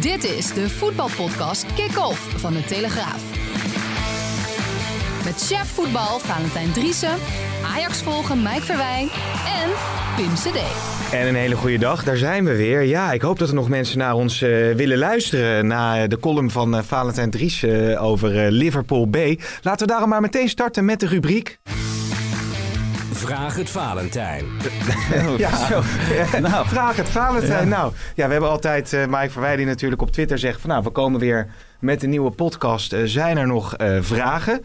Dit is de voetbalpodcast Kick-Off van de Telegraaf. Met chef voetbal Valentijn Driessen, Ajax volgen Mike Verweij en Pim CD. En een hele goede dag, daar zijn we weer. Ja, ik hoop dat er nog mensen naar ons willen luisteren. Na de column van Valentijn Driessen over Liverpool B. Laten we daarom maar meteen starten met de rubriek. Vraag het Valentijn. Ja, zo. Nou. Vraag het Valentijn. Ja. Nou, ja, we hebben altijd Mike Verweij die natuurlijk op Twitter zegt van, nou, we komen weer met een nieuwe podcast. Zijn er nog vragen?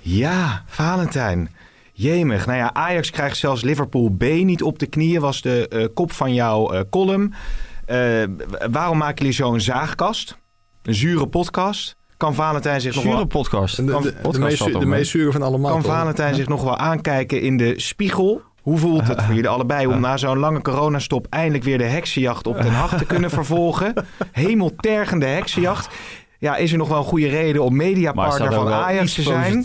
Ja, Valentijn. Jemig. Nou ja, Ajax krijgt zelfs Liverpool B niet op de knieën, was de kop van jouw column. Waarom maken jullie zo'n zaagkast? Een zure podcast? Kan Valentijn zich nog wel... Zure podcast? De meest zure van allemaal. Kan Valentijn zich nog wel aankijken in de spiegel? Hoe voelt het voor jullie allebei om na zo'n lange coronastop eindelijk weer de heksenjacht op Ten Hag te kunnen vervolgen? Hemeltergende heksenjacht. Ja, is er nog wel een goede reden om mediapartner van Ajax te zijn?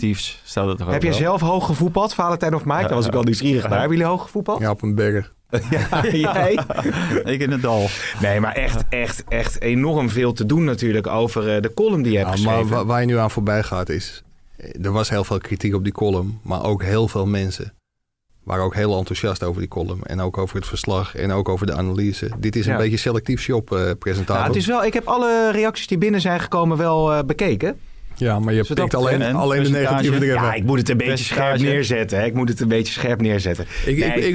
Heb je zelf hoog gevoetbald, Valentijn of Mike? Daar was ik wel nieuwsgierig naar. Hebben jullie hoog gevoetbald? Ja, op een berg. Ja, jij? Ik in het dal. Nee, maar echt enorm veel te doen natuurlijk over de column die je hebt geschreven. Maar waar je nu aan voorbij gaat is... Er was heel veel kritiek op die column, maar ook heel veel mensen waren ook heel enthousiast over die column. En ook over het verslag en ook over de analyse. Dit is een beetje selectief shop-presentatie. Het is wel, ik heb alle reacties die binnen zijn gekomen wel bekeken. Ja, maar je pikt alleen de negatieve dingen. Ja, ik moet het een beetje scherp neerzetten.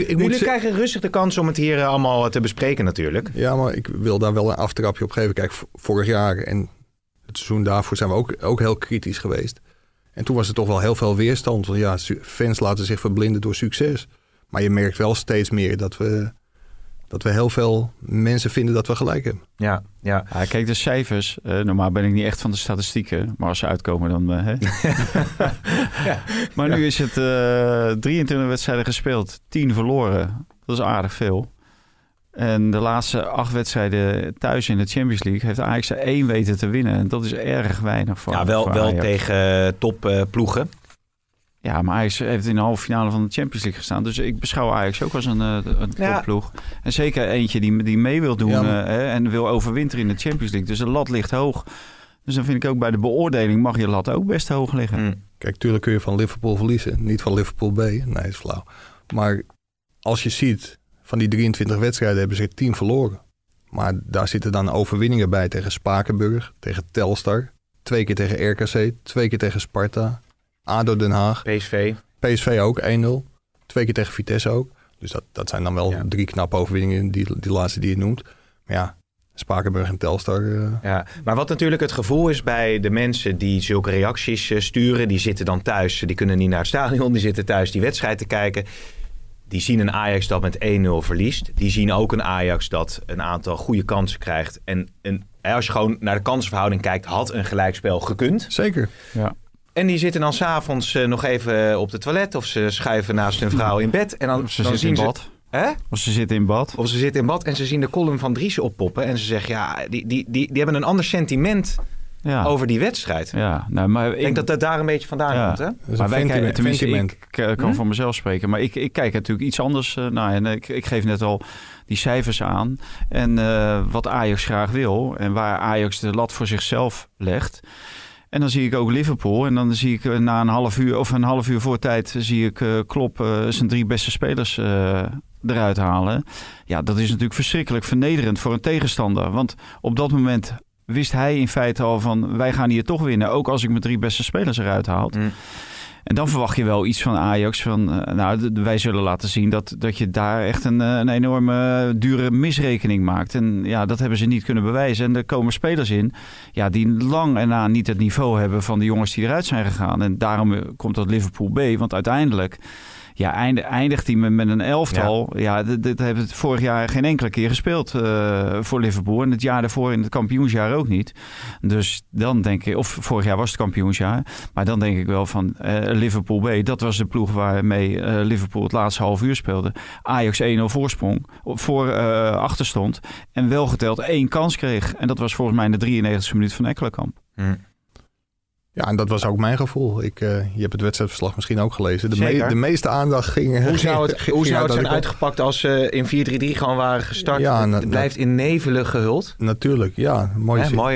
Jullie krijgen rustig de kans om het hier allemaal te bespreken natuurlijk. Ja, maar ik wil daar wel een aftrapje op geven. Kijk, vorig jaar en het seizoen daarvoor zijn we ook heel kritisch geweest. En toen was er toch wel heel veel weerstand. Want ja, fans laten zich verblinden door succes. Maar je merkt wel steeds meer dat we heel veel mensen vinden dat we gelijk hebben. Ja. Kijk, de cijfers. Normaal ben ik niet echt van de statistieken. Maar als ze uitkomen dan... Ja. Maar nu is het 23 wedstrijden gespeeld. 10 verloren. Dat is aardig veel. En de laatste 8 wedstrijden thuis in de Champions League heeft Ajax er 1 weten te winnen. En dat is erg weinig voor Ajax. Ja, wel tegen topploegen. Ja, maar Ajax heeft in de halve finale van de Champions League gestaan. Dus ik beschouw Ajax ook als een topploeg. En zeker eentje die mee wil doen en wil overwinteren in de Champions League. Dus de lat ligt hoog. Dus dan vind ik ook bij de beoordeling mag je lat ook best hoog liggen. Mm. Kijk, tuurlijk kun je van Liverpool verliezen. Niet van Liverpool B. Nee, dat is flauw. Maar als je ziet... Van die 23 wedstrijden hebben ze 10 verloren. Maar daar zitten dan overwinningen bij tegen Spakenburg, tegen Telstar. 2 keer tegen RKC, 2 keer tegen Sparta. ADO Den Haag. PSV ook, 1-0. 2 keer tegen Vitesse ook. Dus dat zijn dan wel 3 knappe overwinningen, die laatste die je noemt. Maar ja, Spakenburg en Telstar. Ja, maar wat natuurlijk het gevoel is bij de mensen die zulke reacties sturen. Die zitten dan thuis, die kunnen niet naar het stadion. Die zitten thuis die wedstrijd te kijken. Die zien een Ajax dat met 1-0 verliest. Die zien ook een Ajax dat een aantal goede kansen krijgt. En als je gewoon naar de kansenverhouding kijkt, had een gelijkspel gekund. Zeker, ja. En die zitten dan s'avonds nog even op de toilet. Of ze schuiven naast hun vrouw in bed. En dan zien ze... Of ze zitten in bad en ze zien de column van Driessen oppoppen. En ze zeggen, die hebben een ander sentiment... Ja. Over die wedstrijd. Ja, nou, maar ik denk dat dat daar een beetje vandaan komt. Hè? Maar ik kan voor mezelf spreken. Maar ik kijk natuurlijk iets anders naar. En ik geef net al die cijfers aan. En wat Ajax graag wil. En waar Ajax de lat voor zichzelf legt. En dan zie ik ook Liverpool. En dan zie ik na een half uur voor tijd... zie ik Klopp zijn 3 beste spelers eruit halen. Ja, dat is natuurlijk verschrikkelijk vernederend voor een tegenstander. Want op dat moment... wist hij in feite al van... wij gaan hier toch winnen, ook als ik mijn 3 beste spelers eruit haal. Mm. En dan verwacht je wel iets van Ajax. Wij zullen laten zien dat je daar echt een enorme dure misrekening maakt. En ja, dat hebben ze niet kunnen bewijzen. En er komen spelers in die lang en na niet het niveau hebben... van de jongens die eruit zijn gegaan. En daarom komt dat Liverpool B, want uiteindelijk... ja, eindigt hij met een elftal. Ja, dit hebben we vorig jaar geen enkele keer gespeeld voor Liverpool. En het jaar daarvoor in het kampioensjaar ook niet. Dus dan denk ik, of vorig jaar was het kampioensjaar. Maar dan denk ik wel van Liverpool B. Dat was de ploeg waarmee Liverpool het laatste half uur speelde. Ajax 1-0 achter stond. En welgeteld 1 kans kreeg. En dat was volgens mij in de 93e minuut van Ekkelenkamp. Hmm. Ja, en dat was ook mijn gevoel. Je hebt het wedstrijdverslag misschien ook gelezen. De meeste aandacht ging... Hoe zou het zijn uitgepakt als ze in 4-3-3 gewoon waren gestart? Ja, het blijft in nevelen gehuld. Natuurlijk, ja.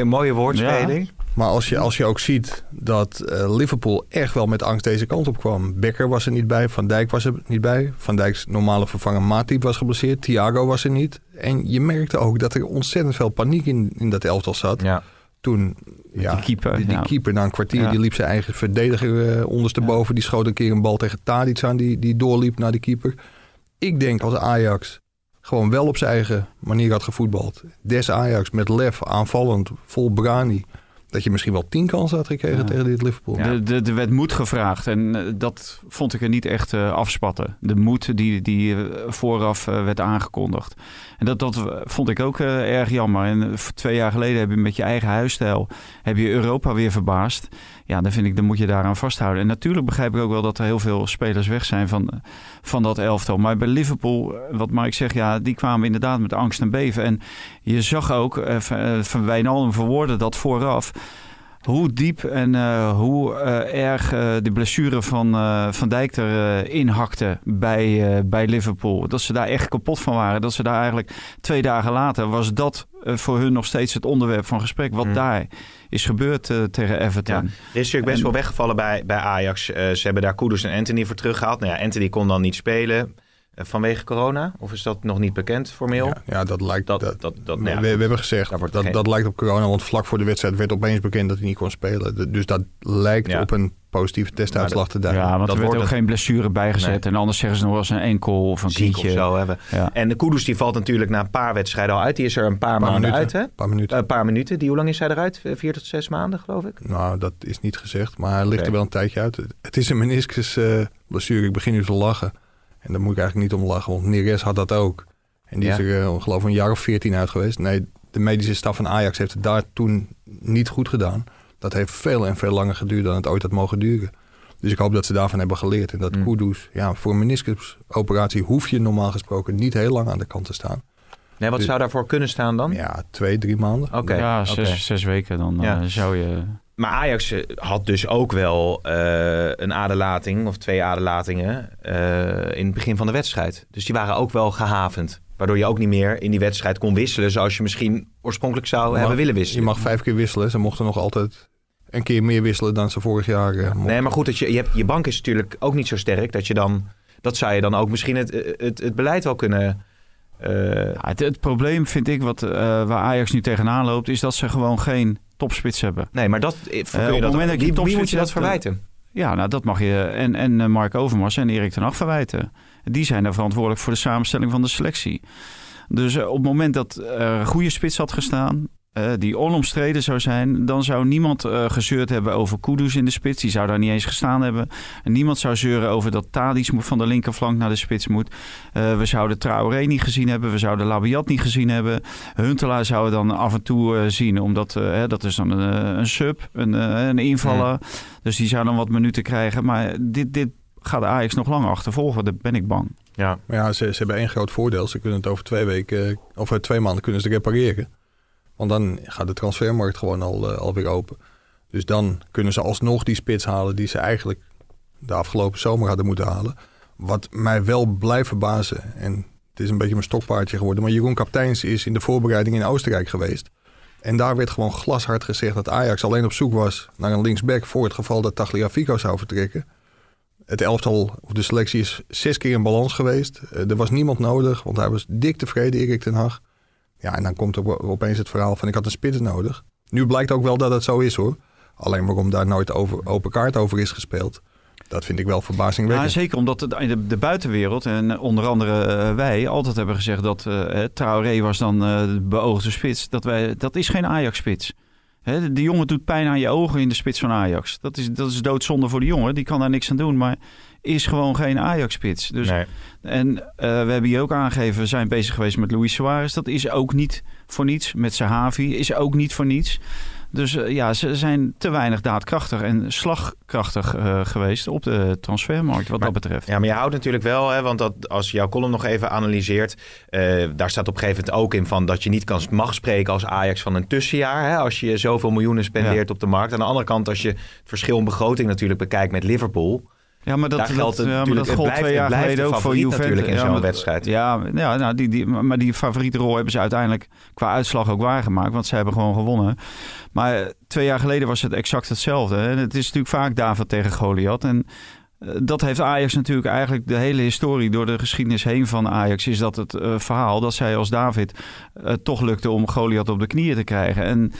Mooie woordspeling. Ja. Maar als je ook ziet dat Liverpool echt wel met angst deze kant op kwam. Becker was er niet bij, Van Dijk was er niet bij. Van Dijk's normale vervanger Matip was geblesseerd. Thiago was er niet. En je merkte ook dat er ontzettend veel paniek in dat elftal zat. Ja. Toen, ja, die keeper na een kwartier, die liep zijn eigen verdediger ondersteboven. Ja. Die schoot een keer een bal tegen Tadica aan, die doorliep naar de keeper. Ik denk als Ajax gewoon wel op zijn eigen manier had gevoetbald. Des Ajax met lef, aanvallend, vol brani. Dat je misschien wel 10 kansen had gekregen tegen dit Liverpool. Ja. Er werd moed gevraagd en dat vond ik er niet echt afspatten. De moed die vooraf werd aangekondigd. En dat vond ik ook erg jammer. En 2 jaar geleden heb je met je eigen huisstijl Europa weer verbaasd. Ja, dan vind ik, dan moet je daaraan vasthouden. En natuurlijk begrijp ik ook wel dat er heel veel spelers weg zijn van dat elftal. Maar bij Liverpool, wat Mike zegt, ja, die kwamen inderdaad met angst en beven. En je zag ook, van Wijnaldum verwoordde dat vooraf, hoe diep en hoe erg de blessure van Van Dijk erin hakte bij Liverpool. Dat ze daar echt kapot van waren. Dat ze daar eigenlijk 2 dagen later, was dat voor hun nog steeds het onderwerp van gesprek. Wat daar is gebeurd tegen Everton. Ja, er is natuurlijk best wel weggevallen bij Ajax. Ze hebben daar Kudus en Antony voor teruggehaald. Nou ja, Antony kon dan niet spelen vanwege corona. Of is dat nog niet bekend formeel? Ja dat lijkt... We hebben gezegd, dat lijkt op corona. Want vlak voor de wedstrijd werd opeens bekend dat hij niet kon spelen. Dus dat lijkt op een positieve testuitslag te duiden. Ja, want er wordt ook geen blessure bijgezet. Nee. En anders zeggen ze nog wel eens een enkel of een knietje. Of zo hebben. Ja. En de Kudus die valt natuurlijk na een paar wedstrijden al uit. Die is er een paar maanden uit. Een paar minuten. Hoe lang is hij eruit? 4 tot 6 maanden, geloof ik? Nou, dat is niet gezegd. Maar hij ligt er wel een tijdje uit. Het is een meniscus blessure. Ik begin nu te lachen. En daar moet ik eigenlijk niet om lachen. Want Neres had dat ook. En die is er geloof ik 14 jaar uit geweest. Nee, de medische staf van Ajax heeft het daar toen niet goed gedaan. Dat heeft veel en veel langer geduurd dan het ooit had mogen duren. Dus ik hoop dat ze daarvan hebben geleerd. En dat Kudus, voor een meniscusoperatie hoef je normaal gesproken niet heel lang aan de kant te staan. Nee, wat zou daarvoor kunnen staan dan? Ja, 2, 3 maanden. Okay. Ja, 6 weken dan zou je... Maar Ajax had dus ook wel een aderlating of 2 aderlatingen in het begin van de wedstrijd. Dus die waren ook wel gehavend. Waardoor je ook niet meer in die wedstrijd kon wisselen zoals je misschien oorspronkelijk zou hebben willen wisselen. Je mag 5 keer wisselen. Ze mochten nog altijd een keer meer wisselen dan ze vorig jaar mochten. Nee, maar goed, dat je bank is natuurlijk ook niet zo sterk. Dat zou je dan ook misschien het beleid wel kunnen... Het probleem vind ik waar Ajax nu tegenaan loopt, is dat ze gewoon geen topspits hebben. Nee, maar dat wie moet je dat verwijten? Ja, nou dat mag je en Mark Overmars en Erik ten Hag verwijten. Die zijn daar verantwoordelijk voor de samenstelling van de selectie. Dus op het moment dat er een goede spits had gestaan, die onomstreden zou zijn, dan zou niemand gezeurd hebben over Kudus in de spits. Die zou daar niet eens gestaan hebben. En niemand zou zeuren over dat Tadic van de linkerflank naar de spits moet. We zouden Traoré niet gezien hebben. We zouden Labiat niet gezien hebben. Huntelaar zouden we dan af en toe zien. Omdat dat is dan een sub, een invaller. Ja. Dus die zou dan wat minuten krijgen. Maar dit gaat de Ajax nog lang achtervolgen. Daar ben ik bang. Ja, maar ja, ze hebben 1 groot voordeel. Ze kunnen het over 2 weken, of 2 maanden kunnen ze repareren. Want dan gaat de transfermarkt gewoon alweer open. Dus dan kunnen ze alsnog die spits halen die ze eigenlijk de afgelopen zomer hadden moeten halen. Wat mij wel blijft verbazen. En het is een beetje mijn stokpaardje geworden. Maar Jeroen Kapteijns is in de voorbereiding in Oostenrijk geweest. En daar werd gewoon glashard gezegd dat Ajax alleen op zoek was naar een linksback voor het geval dat Tagliafico zou vertrekken. Het elftal of de selectie is 6 keer in balans geweest. Er was niemand nodig, want hij was dik tevreden, Erik ten Hag. Ja, en dan komt er opeens het verhaal van ik had een spits nodig. Nu blijkt ook wel dat het zo is hoor. Alleen waarom daar nooit open kaart over is gespeeld. Dat vind ik wel verbazingwekkend. Ja, zeker omdat de buitenwereld en onder andere wij altijd hebben gezegd dat Traoré was dan de beoogde spits. Dat is geen Ajax-spits. De jongen doet pijn aan je ogen in de spits van Ajax. Dat is doodzonde voor de jongen. Die kan daar niks aan doen. Maar is gewoon geen Ajax-spits. Dus, nee. En we hebben hier ook aangegeven, we zijn bezig geweest met Luis Suarez. Dat is ook niet voor niets. Met Sahavi is ook niet voor niets. Dus ja, ze zijn te weinig daadkrachtig en slagkrachtig geweest op de transfermarkt wat dat betreft. Ja, maar je houdt natuurlijk wel, hè, want dat, als je jouw column nog even analyseert, daar staat op een gegeven moment ook in van dat je niet mag spreken als Ajax van een tussenjaar. Hè, als je zoveel miljoenen spendeert op de markt. Aan de andere kant, als je het verschil in begroting natuurlijk bekijkt met Liverpool. Ja, maar dat geldt gold 2 jaar geleden ook voor Juventus natuurlijk in zo'n wedstrijd. Ja nou, maar die favoriete rol hebben ze uiteindelijk qua uitslag ook waargemaakt. Want ze hebben gewoon gewonnen. Maar 2 jaar geleden was het exact hetzelfde. En het is natuurlijk vaak David tegen Goliath. En dat heeft Ajax natuurlijk eigenlijk de hele historie door de geschiedenis heen van Ajax. Is dat het verhaal dat zij als David toch lukte om Goliath op de knieën te krijgen. En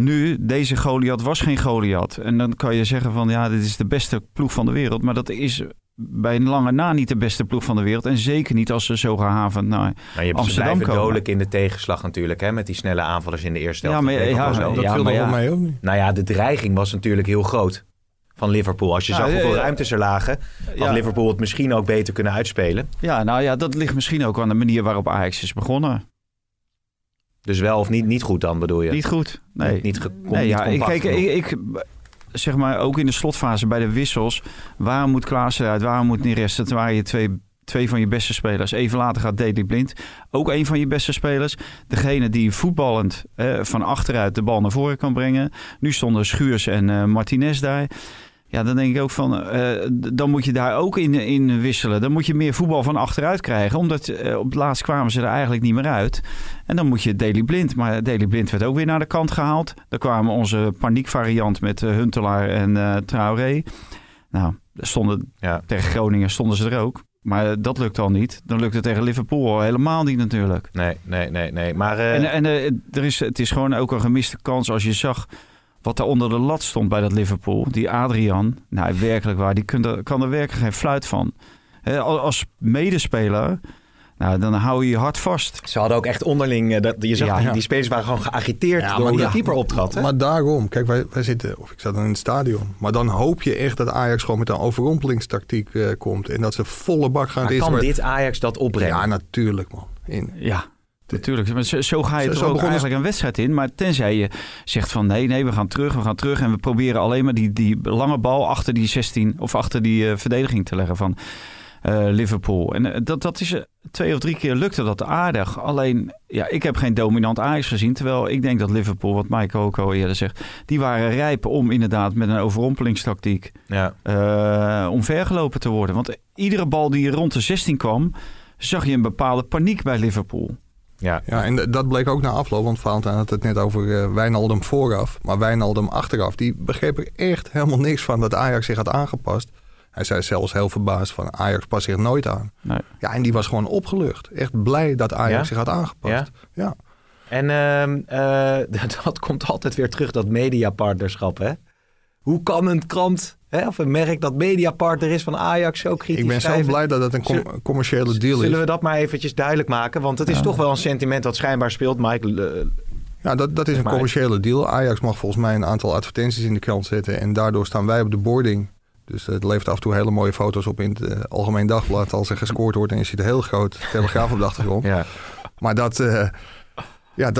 nu, deze Goliath was geen Goliath. En dan kan je zeggen van ja, dit is de beste ploeg van de wereld. Maar dat is bij een lange na niet de beste ploeg van de wereld. En zeker niet als ze zo gehavend naar Amsterdam komen. Blijven dodelijk in de tegenslag natuurlijk. Hè, met die snelle aanvallers in de eerste helft. Dat viel mij ook niet. Nou ja, de dreiging was natuurlijk heel groot van Liverpool. Als je zag hoeveel ruimtes er lagen, had Liverpool het misschien ook beter kunnen uitspelen. Ja, nou ja, dat ligt misschien ook aan de manier waarop Ajax is begonnen. Dus wel of niet goed dan, bedoel je? Niet goed, nee. Ik zeg maar ook in de slotfase bij de wissels. Waarom moet Klaassen eruit? Waarom moet Neres? Dat waren je twee van je beste spelers. Even later gaat Daley Blind. Ook een van je beste spelers. Degene die voetballend van achteruit de bal naar voren kan brengen. Nu stonden Schuurs en Martinez daar. Ja, dan denk ik ook van, dan moet je daar ook in wisselen. Dan moet je meer voetbal van achteruit krijgen. Omdat op het laatst kwamen ze er eigenlijk niet meer uit. En dan moet je Daley Blind. Maar Daley Blind werd ook weer naar de kant gehaald. Daar kwamen onze paniekvariant met Huntelaar en Traoré. Nou, tegen Groningen stonden ze er ook. Maar dat lukt al niet. Dan lukt het tegen Liverpool helemaal niet natuurlijk. Nee. Maar, het is gewoon ook een gemiste kans als je zag wat er onder de lat stond bij dat Liverpool. Die Adrian, nou werkelijk waar, die kan er werkelijk geen fluit van. Als medespeler, nou, dan hou je je hard vast. Ze hadden ook echt onderling, die spelers waren gewoon geagiteerd door hoe de keeper optrad. Maar daarom, kijk, wij zitten, of ik zat in het stadion, maar dan hoop je echt dat Ajax gewoon met een overrompelingstactiek komt en dat ze volle bak gaan. Maar kan dit Ajax dat opbrengen? Ja, natuurlijk man. Natuurlijk, maar zo ga je toch ook eigenlijk een wedstrijd in. Maar tenzij je zegt van nee, we gaan terug. En we proberen alleen maar die lange bal achter die 16 of achter die verdediging te leggen van Liverpool. En dat is 2 of 3 keer lukte dat aardig. Alleen, ja, ik heb geen dominant Ajax gezien. Terwijl ik denk dat Liverpool, wat Mike ook al eerder zegt, die waren rijp om inderdaad met een overrompelingstactiek omvergelopen te worden. Want iedere bal die rond de 16 kwam, zag je een bepaalde paniek bij Liverpool. Ja, en dat bleek ook na afloop, want Valentijn had het net over Wijnaldum vooraf. Maar Wijnaldum achteraf, die begreep er echt helemaal niks van dat Ajax zich had aangepast. Hij zei zelfs heel verbaasd van Ajax past zich nooit aan. Nee. Ja, en die was gewoon opgelucht. Echt blij dat Ajax zich had aangepast. Ja. En dat komt altijd weer terug, dat mediapartnerschap, hè? Hoe kan een krant, hè, of een merk dat mediapartner is van Ajax zo kritisch Ik ben schrijven. Zo blij dat het een commerciële deal is. Zullen we dat maar eventjes duidelijk maken? Want het is toch wel een sentiment dat schijnbaar speelt, Mike. Dat is een commerciële deal. Ajax mag volgens mij een aantal advertenties in de krant zetten. En daardoor staan wij op de boarding. Dus het levert af en toe hele mooie foto's op in het Algemeen Dagblad. Als er gescoord wordt en je ziet een heel groot Telegraaf op de achtergrond. Ja. Maar dat...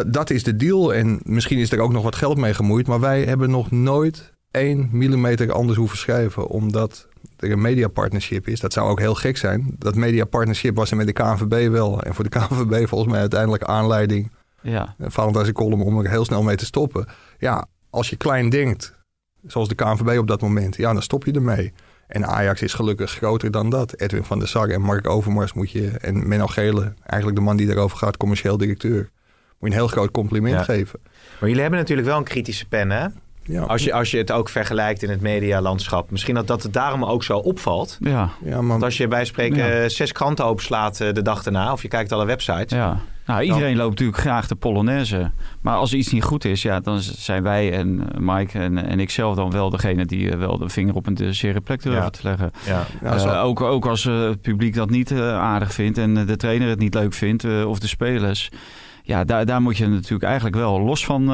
dat is de deal. En misschien is er ook nog wat geld mee gemoeid. Maar wij hebben nog nooit 1 millimeter anders hoeven schrijven, omdat er een mediapartnership is. Dat zou ook heel gek zijn. Dat mediapartnership was er met de KNVB wel. En voor de KNVB volgens mij uiteindelijk aanleiding. Ja. Valentijn zijn column om er heel snel mee te stoppen. Ja, als je klein denkt, zoals de KNVB op dat moment, ja, dan stop je ermee. En Ajax is gelukkig groter dan dat. Edwin van der Sar en Mark Overmars en Menno Gele, eigenlijk de man die daarover gaat, commercieel directeur, moet je een heel groot compliment geven. Maar jullie hebben natuurlijk wel een kritische pen, hè? Ja. Als je het ook vergelijkt in het medialandschap. Misschien dat het daarom ook zo opvalt. Ja, maar... Want als je bij spreken 6 kranten openslaat de dag daarna, of je kijkt alle websites. Ja. Nou, iedereen loopt natuurlijk graag de Polonaise. Maar als iets niet goed is, dan zijn wij en Mike en ikzelf dan wel degene die wel de vinger op een zere plek durven te leggen. Ja. Ook als het publiek dat niet aardig vindt en de trainer het niet leuk vindt of de spelers. Ja, daar moet je natuurlijk eigenlijk wel los van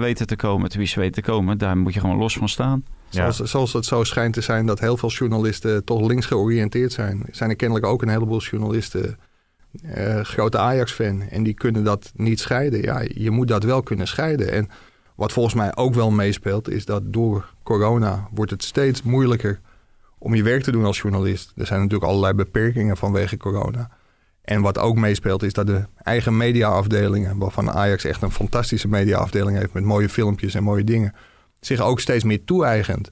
weten te komen. Tenminste weten te komen. Daar moet je gewoon los van staan. Ja. Zoals het zo schijnt te zijn dat heel veel journalisten toch links georiënteerd zijn. Zijn er kennelijk ook een heleboel journalisten grote Ajax-fan. En die kunnen dat niet scheiden. Ja, je moet dat wel kunnen scheiden. En wat volgens mij ook wel meespeelt is dat door corona wordt het steeds moeilijker om je werk te doen als journalist. Er zijn natuurlijk allerlei beperkingen vanwege corona. En wat ook meespeelt is dat de eigen mediaafdelingen, waarvan Ajax echt een fantastische mediaafdeling heeft met mooie filmpjes en mooie dingen, zich ook steeds meer toe-eigent.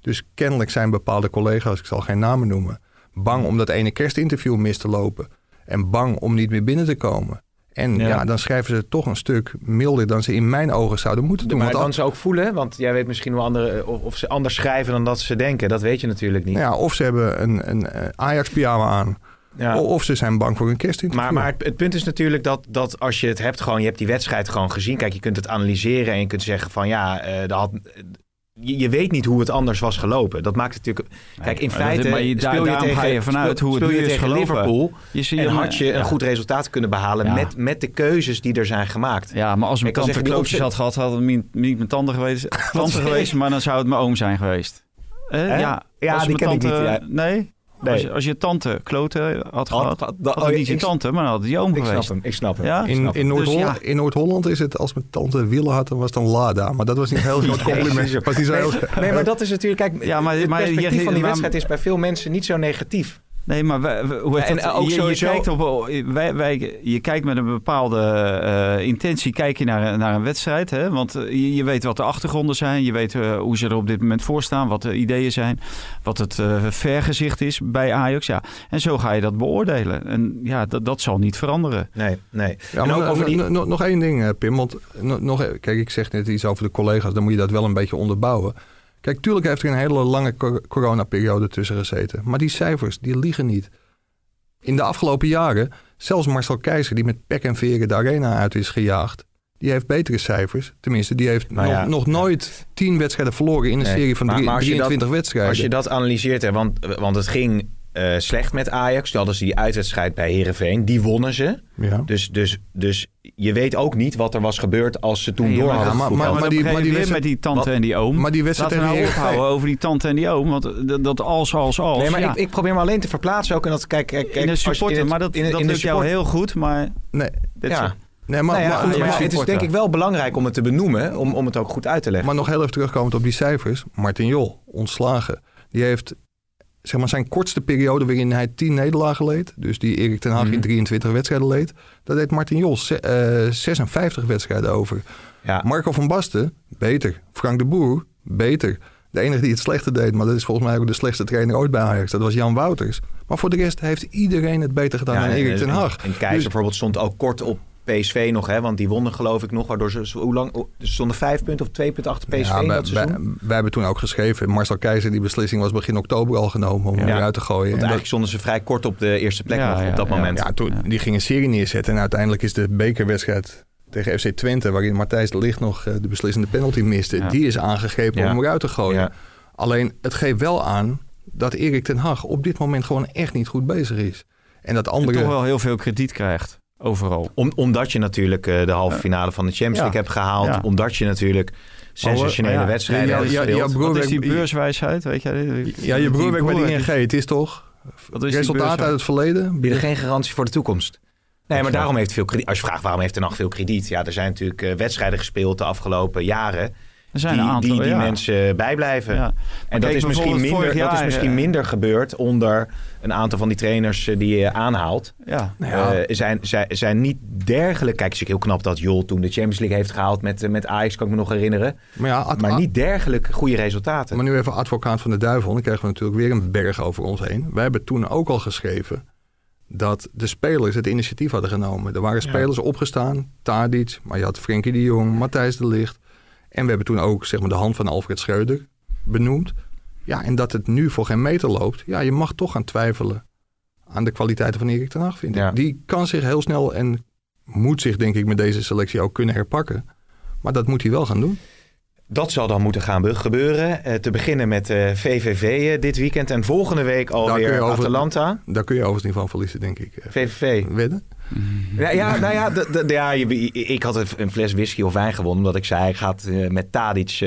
Dus kennelijk zijn bepaalde collega's, ik zal geen namen noemen, bang om dat ene kerstinterview mis te lopen en bang om niet meer binnen te komen. En ja, dan schrijven ze toch een stuk milder dan ze in mijn ogen zouden moeten doen. Maar want dan ze ook voelen, want jij weet misschien wel of ze anders schrijven dan dat ze denken. Dat weet je natuurlijk niet. Ja, of ze hebben een Ajax-pyjama aan. Ja. Of ze zijn bang voor een kerstinterview. Maar het punt is natuurlijk dat als je het hebt, gewoon, je hebt die wedstrijd gewoon gezien. Kijk, je kunt het analyseren en je kunt zeggen van ja, je weet niet hoe het anders was gelopen. Dat maakt het natuurlijk... Kijk, in feite speel je tegen Liverpool. En had je een goed resultaat kunnen behalen met de keuzes die er zijn gemaakt. Ja, maar als mijn tante klootjes had gehad, had het niet mijn tante geweest, maar dan zou het mijn oom zijn geweest. Ja, die ken ik niet. Ja. Nee? Nee. Als je tante kloten had gehad, had het niet je tante, maar dan had het je oom geweest. Ik snap hem. Ja? In Noord-Holland is het, als mijn tante wielen had, dan was het dan Lada. Maar dat was niet heel groot compliment. Nee, maar dat is natuurlijk... Kijk, het perspectief van die wedstrijd is bij veel mensen niet zo negatief. Nee, maar je kijkt met een bepaalde intentie naar een wedstrijd. Hè? Want je weet wat de achtergronden zijn. Je weet hoe ze er op dit moment voor staan. Wat de ideeën zijn. Wat het vergezicht is bij Ajax. Ja. En zo ga je dat beoordelen. En ja, dat zal niet veranderen. Nee. Ja, maar nog één ding, Pim. Want kijk, ik zeg net iets over de collega's. Dan moet je dat wel een beetje onderbouwen. Kijk, tuurlijk heeft er een hele lange coronaperiode tussen gezeten. Maar die cijfers, die liegen niet. In de afgelopen jaren, zelfs Marcel Keizer, die met pek en veren de arena uit is gejaagd, die heeft betere cijfers. Tenminste, die heeft nog nooit 10 wedstrijden verloren in een serie van 23 wedstrijden. Als je dat analyseert, hè, want het ging slecht met Ajax. Toen hadden ze die uitwedstrijd bij Heerenveen. Die wonnen ze. Ja. Dus je weet ook niet wat er was gebeurd als ze toen door hadden. Maar met die tante en die oom. Maar die wedstrijd laten we nou ophouden over die tante en die oom. Want dat als. Nee, maar ik probeer me alleen te verplaatsen ook. En dat, kijk, in de supporter, maar dat lukt jou heel goed. Maar nee, het is denk ik wel belangrijk om het te benoemen. Om het ook goed uit te leggen. Maar nog heel even terugkomend op die cijfers. Martin Jol, ontslagen. Die heeft... Zeg maar zijn kortste periode waarin hij 10 nederlagen leed. Dus die Erik ten Hag in 23 wedstrijden leed. Dat deed Martin Jol 56 wedstrijden over. Ja. Marco van Basten, beter. Frank de Boer, beter. De enige die het slechte deed, maar dat is volgens mij ook de slechtste trainer ooit bij Ajax. Dat was Jan Wouters. Maar voor de rest heeft iedereen het beter gedaan dan Erik ten Hag. En Keizer bijvoorbeeld stond ook kort op PSV nog, hè, want die wonnen geloof ik nog, waardoor ze stonden 5 punten of 2 punten achter PSV dat seizoen. Wij hebben toen ook geschreven, Marcel Keizer, die beslissing was begin oktober al genomen om hem eruit te gooien. Want eigenlijk stonden ze vrij kort op de eerste plek nog op dat moment. Ja, toen die gingen een serie neerzetten en uiteindelijk is de bekerwedstrijd tegen FC Twente, waarin Matthijs de Ligt nog de beslissende penalty miste, die is aangegrepen om hem eruit te gooien. Ja. Alleen, het geeft wel aan dat Erik ten Hag op dit moment gewoon echt niet goed bezig is. En dat anderen toch wel heel veel krediet krijgt. Overal. Omdat je natuurlijk de halve finale van de Champions League hebt gehaald. Ja. Omdat je natuurlijk sensationele wedstrijden hebt gespeeld. Wat is die beurswijsheid? Weet jij? Ja, je broer werkt bij de ING. Het is toch resultaat uit het verleden? Bieden geen garantie voor de toekomst. Nee, maar daarom heeft veel krediet. Als je vraagt waarom heeft Ten Hag veel krediet? Ja, er zijn natuurlijk wedstrijden gespeeld de afgelopen jaren. Er zijn een aantal, die mensen bijblijven. Ja. En dat is misschien minder gebeurd onder een aantal van die trainers die je aanhaalt. Ja. Zijn niet dergelijk... Kijk, het is heel knap dat Jol toen de Champions League heeft gehaald met Ajax, kan ik me nog herinneren. Maar, maar niet dergelijk goede resultaten. Maar nu even advocaat van de duivel. Dan krijgen we natuurlijk weer een berg over ons heen. Wij hebben toen ook al geschreven dat de spelers het initiatief hadden genomen. Er waren spelers opgestaan. Tadic, maar je had Frenkie de Jong, Matthijs de Ligt. En we hebben toen ook zeg maar, de hand van Alfred Schreuder benoemd. Ja, en dat het nu voor geen meter loopt. Ja, je mag toch gaan twijfelen aan de kwaliteiten van Erik ten Hag, vind ik. Ja. Die kan zich heel snel en moet zich denk ik met deze selectie ook kunnen herpakken. Maar dat moet hij wel gaan doen. Dat zal dan moeten gaan gebeuren. Te beginnen met VVV dit weekend en volgende week alweer Atalanta. Daar kun je overigens niet van verliezen, denk ik. VVV. Wedden? Ik had een fles whisky of wijn gewonnen. Omdat ik zei, hij gaat met Tadic...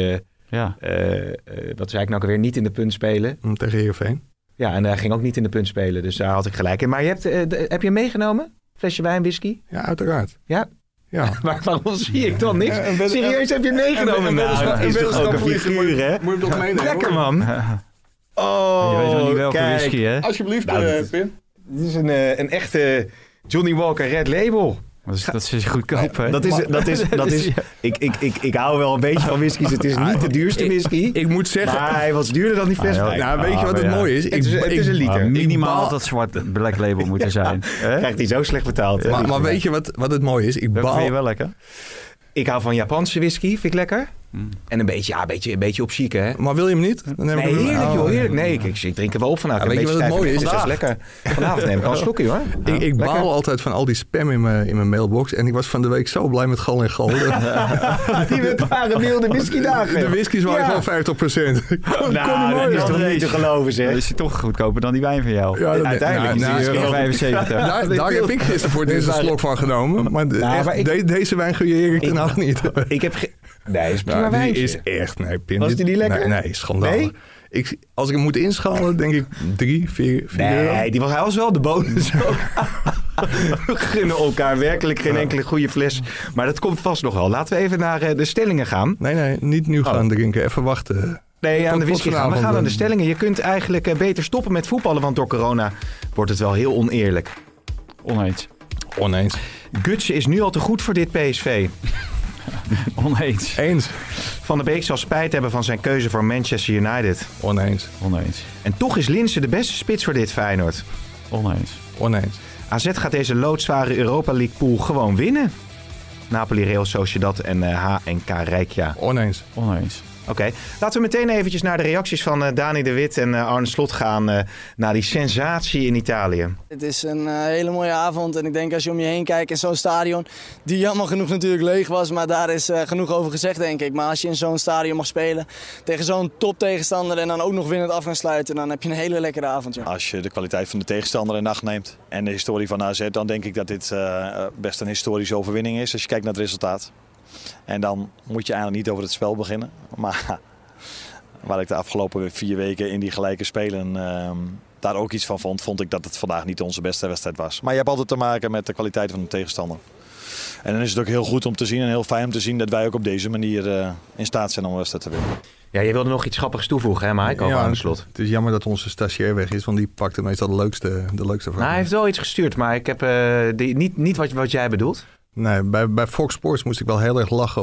wat zei ik nou weer? Niet in de punt spelen. Tegen Heerenveen. Ja, en hij ging ook niet in de punt spelen. Dus daar had ik gelijk in. Maar je hebt, heb je hem meegenomen? Flesje wijn, whisky? Ja, uiteraard. Ja? Ja. Maar waarom zie ik dan niks? Serieus, heb je hem meegenomen? Een wetenschap voor je figuur, hè? Moet je hem toch meenemen? Lekker, man. Oh, je weet wel niet welke whisky, hè? Alsjeblieft, Pim. Dit is een echte Johnny Walker Red Label. Dat is goedkoop, hè? Ik hou wel een beetje van whiskies. Het is niet de duurste whisky. Ik moet zeggen... Maar hij was duurder dan die fles. Weet je wat het mooie is? Het is een liter. Minimaal had dat zwart Black Label moeten zijn. Krijgt hij zo slecht betaald. Maar weet je wat het mooie is? Dat vind je wel lekker. Ik hou van Japanse whisky. Vind ik lekker. En een beetje op chique, hè? Maar wil je hem niet? Dan neem ik heerlijk, joh, heerlijk. Nee, ik drink er wel op vanuit. Ja, weet je wat het mooie is? Vandaag. Lekker. Vanavond neem ik al een slokje, hoor. Nou, ik baal altijd van al die spam in mijn mailbox. En ik was van de week zo blij met gal en gal. Die waren wilde whiskydagen. De whiskies waren gewoon 50%. Dat is toch niet te geloven, zeg. Dan is hij toch goedkoper dan die wijn van jou. Ja, uiteindelijk is die 75. Daar heb ik gisteren voor deze slok van genomen. Maar deze wijn gun je Erik ten Hag niet. Ik heb geen... Nee, is prima wijntje. Die is echt... Nee, Pim, was die lekker? Nee, schandalig. Nee? Als ik hem moet inschalen, denk ik 3, 4 euro. Nee, hij was wel de bonus ook. We gunnen elkaar werkelijk geen enkele goede fles. Maar dat komt vast nog wel. Laten we even naar de stellingen gaan. Nee, niet nu gaan drinken. Even wachten. Nee, aan de whisky gaan. We gaan aan de stellingen. Je kunt eigenlijk beter stoppen met voetballen, want door corona wordt het wel heel oneerlijk. Oneens. Gutsen is nu al te goed voor dit PSV. Oneens. Eens. Van der Beek zal spijt hebben van zijn keuze voor Manchester United. Oneens. En toch is Linssen de beste spits voor dit Feyenoord. Oneens. AZ gaat deze loodzware Europa League pool gewoon winnen. Napoli, Real Sociedad en HNK Rijkja. Oneens. Oké, laten we meteen eventjes naar de reacties van Dani de Wit en Arne Slot gaan naar die sensatie in Italië. Het is een hele mooie avond en ik denk als je om je heen kijkt in zo'n stadion, die jammer genoeg natuurlijk leeg was, maar daar is genoeg over gezegd denk ik. Maar als je in zo'n stadion mag spelen tegen zo'n top tegenstander en dan ook nog winnend af gaan sluiten, dan heb je een hele lekkere avond. Ja. Als je de kwaliteit van de tegenstander in acht neemt en de historie van AZ, dan denk ik dat dit best een historische overwinning is als je kijkt naar het resultaat. En dan moet je eigenlijk niet over het spel beginnen. Maar waar ik de afgelopen 4 weken in die gelijke spelen daar ook iets van vond... vond ik dat het vandaag niet onze beste wedstrijd was. Maar je hebt altijd te maken met de kwaliteit van de tegenstander. En dan is het ook heel goed om te zien en heel fijn om te zien... dat wij ook op deze manier in staat zijn om een wedstrijd te winnen. Ja, je wilde nog iets grappigs toevoegen, hè Mike? Ja, aan de slot. Het is jammer dat onze stagiair weg is, want die pakte meestal de leukste vraag. Nou, hij heeft wel iets gestuurd, maar ik heb niet wat jij bedoelt. Nee, bij Fox Sports moest ik wel heel erg lachen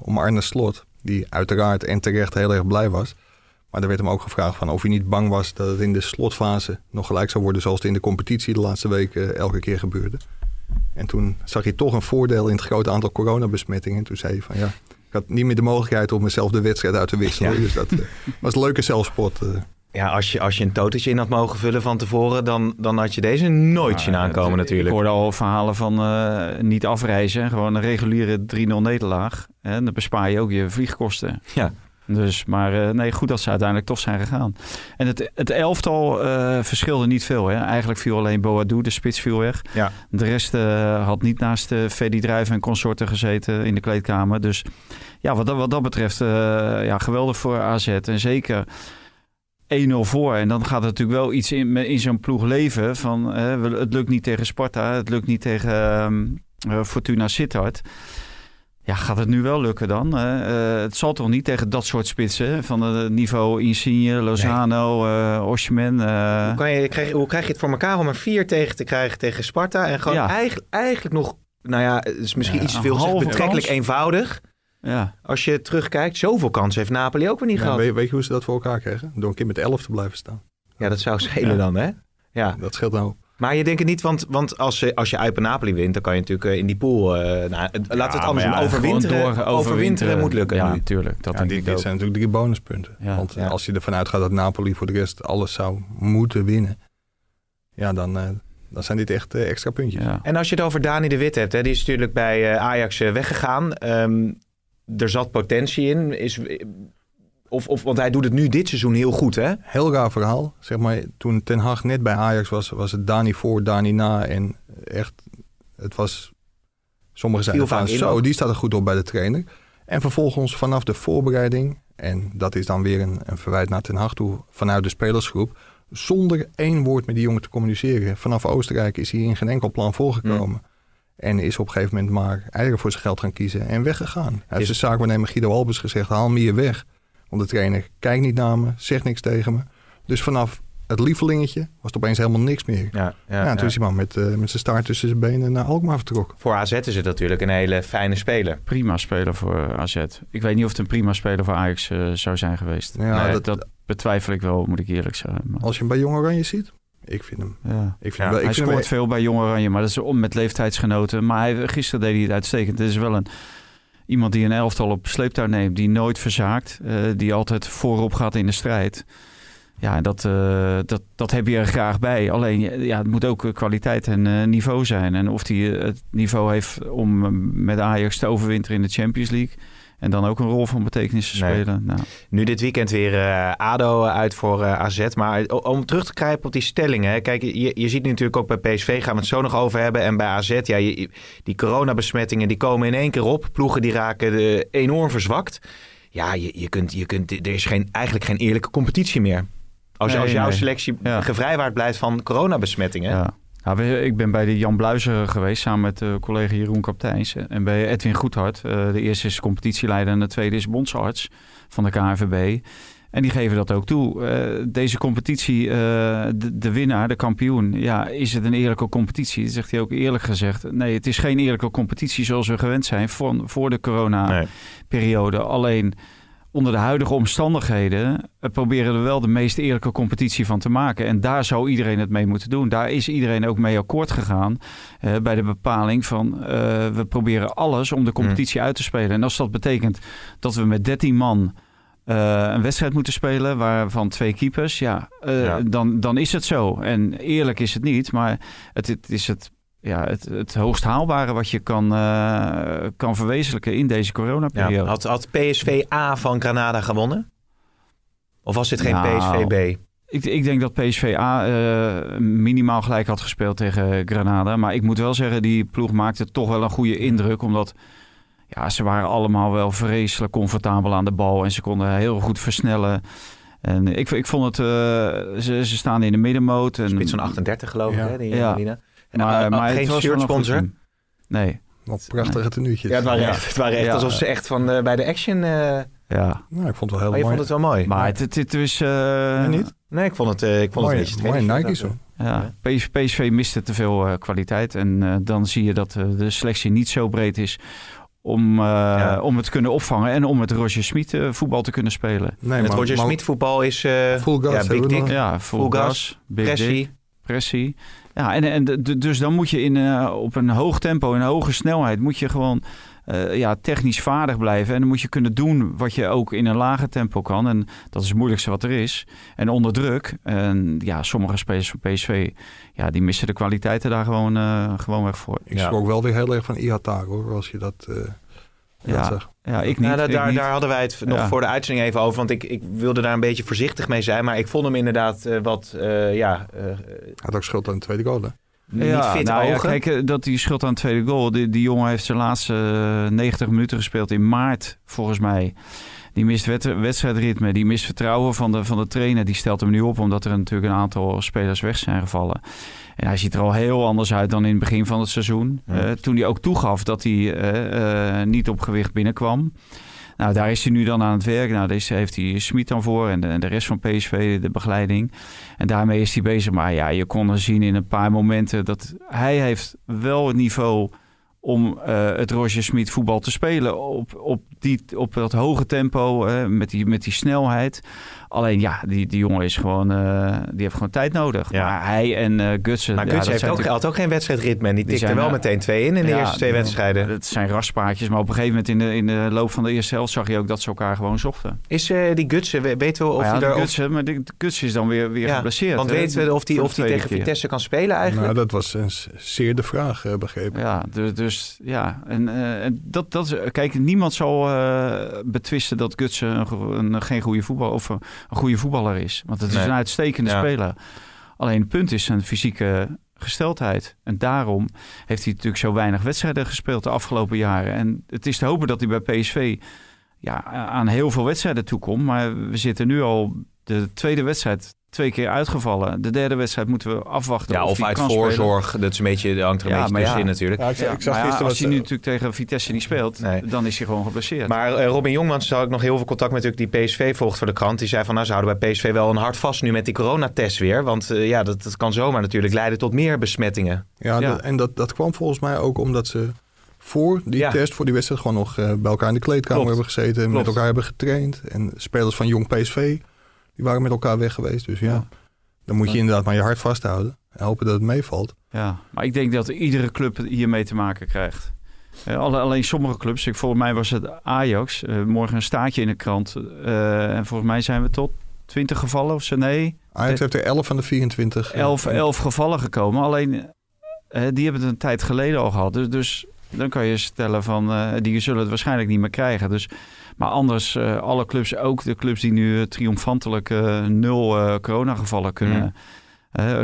om Arne Slot. Die uiteraard en terecht heel erg blij was. Maar er werd hem ook gevraagd van of hij niet bang was dat het in de slotfase nog gelijk zou worden. Zoals het in de competitie de laatste week elke keer gebeurde. En toen zag hij toch een voordeel in het grote aantal coronabesmettingen. En toen zei hij van ja, ik had niet meer de mogelijkheid om mezelf de wedstrijd uit te wisselen. Ja. Dus dat was een leuke zelfspot. Ja, als je een toteltje in had mogen vullen van tevoren... dan had je deze nooit zien aankomen natuurlijk. Ik hoorde al verhalen van niet afreizen. Gewoon een reguliere 3-0 nederlaag. En dan bespaar je ook je vliegkosten. Ja. Dus, maar goed dat ze uiteindelijk toch zijn gegaan. En het elftal verschilde niet veel. Hè? Eigenlijk viel alleen Boadu, de spits, viel weg. Ja. De rest had niet naast Freddy Drijven en consorten gezeten in de kleedkamer. Dus ja, wat dat betreft geweldig voor AZ. En zeker... 1-0 voor. En dan gaat er natuurlijk wel iets in zo'n ploeg leven. Van, het lukt niet tegen Sparta. Het lukt niet tegen Fortuna Sittard. Ja, gaat het nu wel lukken dan? Het zal toch niet tegen dat soort spitsen? Van het niveau Insigne, Lozano, Osimhen. Hoe krijg je het voor elkaar om een 4 tegen te krijgen tegen Sparta? En gewoon eigenlijk nog... Nou ja, het is misschien iets te veel gezegd, betrekkelijk eenvoudig... Ja. Als je terugkijkt, zoveel kansen heeft Napoli ook weer niet gehad. Weet je hoe ze dat voor elkaar kregen? Door een keer met 11 te blijven staan. Ja, dat zou schelen dan, hè? Ja. Dat scheelt nou. Maar je denkt het niet, want als je uit bij Napoli wint... dan kan je natuurlijk in die pool... laten we het anders doen. Overwinteren moet lukken. Ja, natuurlijk. Dit zijn natuurlijk 3 bonuspunten. Ja. Want als je ervan uitgaat dat Napoli voor de rest alles zou moeten winnen... ja, dan... Dan zijn dit echt extra puntjes. Ja. En als je het over Dani de Wit hebt... Hè, die is natuurlijk bij Ajax weggegaan... Er zat potentie in. Want hij doet het nu dit seizoen heel goed, hè? Heel raar verhaal. Zeg maar, toen Ten Hag net bij Ajax was het Dani voor, Dani na. En echt Het was... Sommigen zeiden van, zo, die staat er goed op bij de trainer. En vervolgens vanaf de voorbereiding... en dat is dan weer een verwijt naar Ten Hag toe... vanuit de spelersgroep... zonder één woord met die jongen te communiceren. Vanaf Oostenrijk is hij in geen enkel plan voorgekomen. Mm. En is op een gegeven moment maar eieren voor zijn geld gaan kiezen en weggegaan. Hij heeft zijn zaakwaarnemer Guido Albers gezegd, haal me hier weg. Want de trainer kijkt niet naar me, zegt niks tegen me. Dus vanaf het lievelingetje was het opeens helemaal niks meer. Toen is die man met zijn staart tussen zijn benen naar Alkmaar vertrokken. Voor AZ is het natuurlijk een hele fijne speler. Prima speler voor AZ. Ik weet niet of het een prima speler voor Ajax zou zijn geweest. Ja, nee, dat betwijfel ik wel, moet ik eerlijk zijn. Maar... Als je hem bij Jong Oranje ziet... Ik vind hem. Ja. Hij scoort veel bij Jong Oranje, maar dat is om met leeftijdsgenoten. Maar gisteren deed hij het uitstekend. Het is wel iemand die een elftal op sleeptouw neemt, die nooit verzaakt, die altijd voorop gaat in de strijd. Ja, dat heb je er graag bij. Alleen, ja, het moet ook kwaliteit en niveau zijn. En of hij het niveau heeft om met Ajax te overwinteren in de Champions League. En dan ook een rol van betekenis te spelen. Nou. Nu dit weekend weer ADO uit voor AZ. Maar om terug te krijgen op die stellingen. Kijk, je ziet nu natuurlijk ook bij PSV, gaan we het zo nog over hebben. En bij AZ, ja, die coronabesmettingen die komen in één keer op. Ploegen die raken enorm verzwakt. Ja, er is eigenlijk geen eerlijke competitie meer. Als jouw selectie gevrijwaard blijft van coronabesmettingen. Ja. Nou, ik ben bij de Jan Bluizer geweest, samen met collega Jeroen Kapteijns en bij Edwin Goedhart. De eerste is competitieleider en de tweede is bondsarts van de KNVB. En die geven dat ook toe. Deze competitie, de winnaar, de kampioen, ja, is het een eerlijke competitie? Dat zegt hij ook eerlijk gezegd. Nee, het is geen eerlijke competitie zoals we gewend zijn voor de coronaperiode. Nee. Alleen... onder de huidige omstandigheden proberen we wel de meest eerlijke competitie van te maken. En daar zou iedereen het mee moeten doen. Daar is iedereen ook mee akkoord gegaan bij de bepaling van... we proberen alles om de competitie uit te spelen. En als dat betekent dat we met 13 man een wedstrijd moeten spelen... waarvan 2 keepers, dan is het zo. En eerlijk is het niet, maar het is het... Ja, het hoogst haalbare wat je kan verwezenlijken in deze coronaperiode. Ja, had PSV A van Granada gewonnen? Of was dit geen PSV B? Ik denk dat PSV A minimaal gelijk had gespeeld tegen Granada. Maar ik moet wel zeggen, die ploeg maakte toch wel een goede indruk. Omdat ze waren allemaal wel vreselijk comfortabel aan de bal. En ze konden heel goed versnellen. En ik vond het... ze staan in de middenmoot. En... spits van 38 geloof ik, hè? Die Janina. Maar geen shirtsponsor? Nee. Wat prachtige tenuutjes. Ja, het waren echt alsof ze echt van bij de action... Nou, ik vond het wel heel mooi. Je vond het wel mooi. Maar het is... niet? Nee, ik vond het een mooie Nike's hoor. Ja. PSV miste te veel kwaliteit. En dan zie je dat de selectie niet zo breed is... om het te kunnen opvangen en om het Roger Schmid voetbal te kunnen spelen. Nee, het Roger Schmid voetbal is... full gas. Big dick. Ja, full gas. Pressie. Ja, dus dan moet je op een hoog tempo, een hoge snelheid... moet je gewoon technisch vaardig blijven. En dan moet je kunnen doen wat je ook in een lager tempo kan. En dat is het moeilijkste wat er is. En onder druk. En sommige spelers van PSV... die missen de kwaliteiten daar gewoon weg voor. Ik schrok wel weer heel erg van Ihatar, hoor. Als je dat... Ja, ik niet. Daar hadden wij het nog voor de uitzending even over. Want ik wilde daar een beetje voorzichtig mee zijn. Maar ik vond hem inderdaad had ook schuld aan de tweede goal, hè? Niet fit ogen. Ja, kijk, dat die schuld aan de tweede goal. Die jongen heeft zijn laatste 90 minuten gespeeld in maart, volgens mij. Die mist wedstrijdritme. Die mist vertrouwen van de trainer. Die stelt hem nu op, omdat er natuurlijk een aantal spelers weg zijn gevallen. En hij ziet er al heel anders uit dan in het begin van het seizoen. Ja. Toen hij ook toegaf dat hij niet op gewicht binnenkwam. Nou, daar is hij nu dan aan het werk. Nou, deze heeft hij Schmid dan voor en de rest van PSV, de begeleiding. En daarmee is hij bezig. Maar je kon er zien in een paar momenten dat hij heeft wel het niveau... om het Roger Schmid voetbal te spelen op dat hoge tempo, met die snelheid. Alleen die jongen is gewoon, die heeft gewoon tijd nodig. Ja. Maar hij en Gutsen... Maar Gutsen had ook geen wedstrijdritme en die tikte er wel meteen 2 in de eerste 2 wedstrijden. Het zijn raspaadjes, maar op een gegeven moment in de loop van de eerste helft zag je ook dat ze elkaar gewoon zochten. Is die Gutsen, weten we of hij daar... Gutsen, maar de Gutsen is dan weer geblesseerd. Want weten we of hij tegen Vitesse kan spelen eigenlijk? Nou, dat was zeer de vraag, begrepen. Ja, dus kijk, niemand zal betwisten dat Gutsen een goede voetballer is. Want het is een uitstekende speler. Alleen het punt is zijn fysieke gesteldheid. En daarom heeft hij natuurlijk zo weinig wedstrijden gespeeld de afgelopen jaren. En het is te hopen dat hij bij PSV ja, aan heel veel wedstrijden toekomt. Maar we zitten nu al de tweede wedstrijd 2 keer uitgevallen. De derde wedstrijd moeten we afwachten. Ja, of uit voorzorg. Spelen. Dat is een beetje, hangt er een beetje tussenin natuurlijk. Ja, als hij nu natuurlijk tegen Vitesse niet speelt, dan is hij gewoon geblesseerd. Maar Robin Jongmans, daar had ik nog heel veel contact met natuurlijk die PSV volgt voor de krant. Die zei van, nou, ze houden bij PSV wel een hart vast nu met die coronatest weer. Want dat kan zomaar natuurlijk leiden tot meer besmettingen. Ja, ja. Dat kwam volgens mij ook omdat ze voor die test, voor die wedstrijd gewoon nog bij elkaar in de kleedkamer hebben gezeten. Met elkaar hebben getraind. En spelers van jong PSV... die waren met elkaar weg geweest. Dus dan moet je inderdaad maar je hart vasthouden. En hopen dat het meevalt. Ja, maar ik denk dat iedere club hiermee te maken krijgt. Alleen sommige clubs. Volgens mij was het Ajax. Morgen een staartje in de krant. En volgens mij zijn we tot 20 gevallen of zo. Nee. Ajax heeft er 11 van de 24. 11 gevallen gekomen. Alleen die hebben het een tijd geleden al gehad. Dus dan kan je stellen van... die zullen het waarschijnlijk niet meer krijgen. Dus... Maar anders, alle clubs, ook de clubs die nu triomfantelijk 0 coronagevallen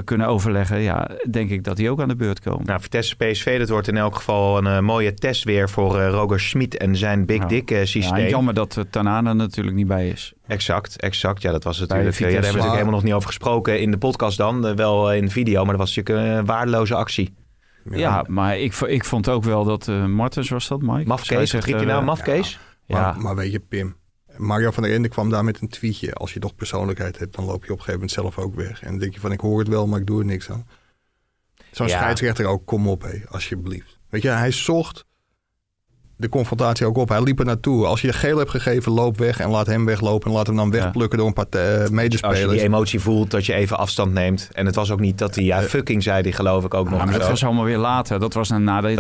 kunnen overleggen. Ja, denk ik dat die ook aan de beurt komen. Nou, Vitesse PSV, dat wordt in elk geval een mooie test weer voor Roger Schmid en zijn Big Dick systeem. Ja, jammer dat Tanana natuurlijk niet bij is. Exact. Ja, dat was natuurlijk... Vitesse, daar hebben we natuurlijk helemaal nog niet over gesproken in de podcast dan. Wel in video, maar dat was natuurlijk een waardeloze actie. Ja, maar ik vond ook wel dat Martens, was dat Mike? Mafkees, riep je nou Mafkees? Ja. Maar weet je, Pim, Mario van der Ende kwam daar met een tweetje. Als je toch persoonlijkheid hebt, dan loop je op een gegeven moment zelf ook weg. En dan denk je van, ik hoor het wel, maar ik doe er niks aan. Zo'n scheidsrechter ook, kom op, hé, alsjeblieft. Weet je, hij zocht de confrontatie ook op. Hij liep er naartoe. Als je geel hebt gegeven, loop weg en laat hem weglopen. En laat hem dan wegplukken door een paar medespelers. Als je die emotie voelt, dat je even afstand neemt. En het was ook niet dat hij fucking zei, die geloof ik ook nog. Maar dat was allemaal weer later. Dat was nadat hij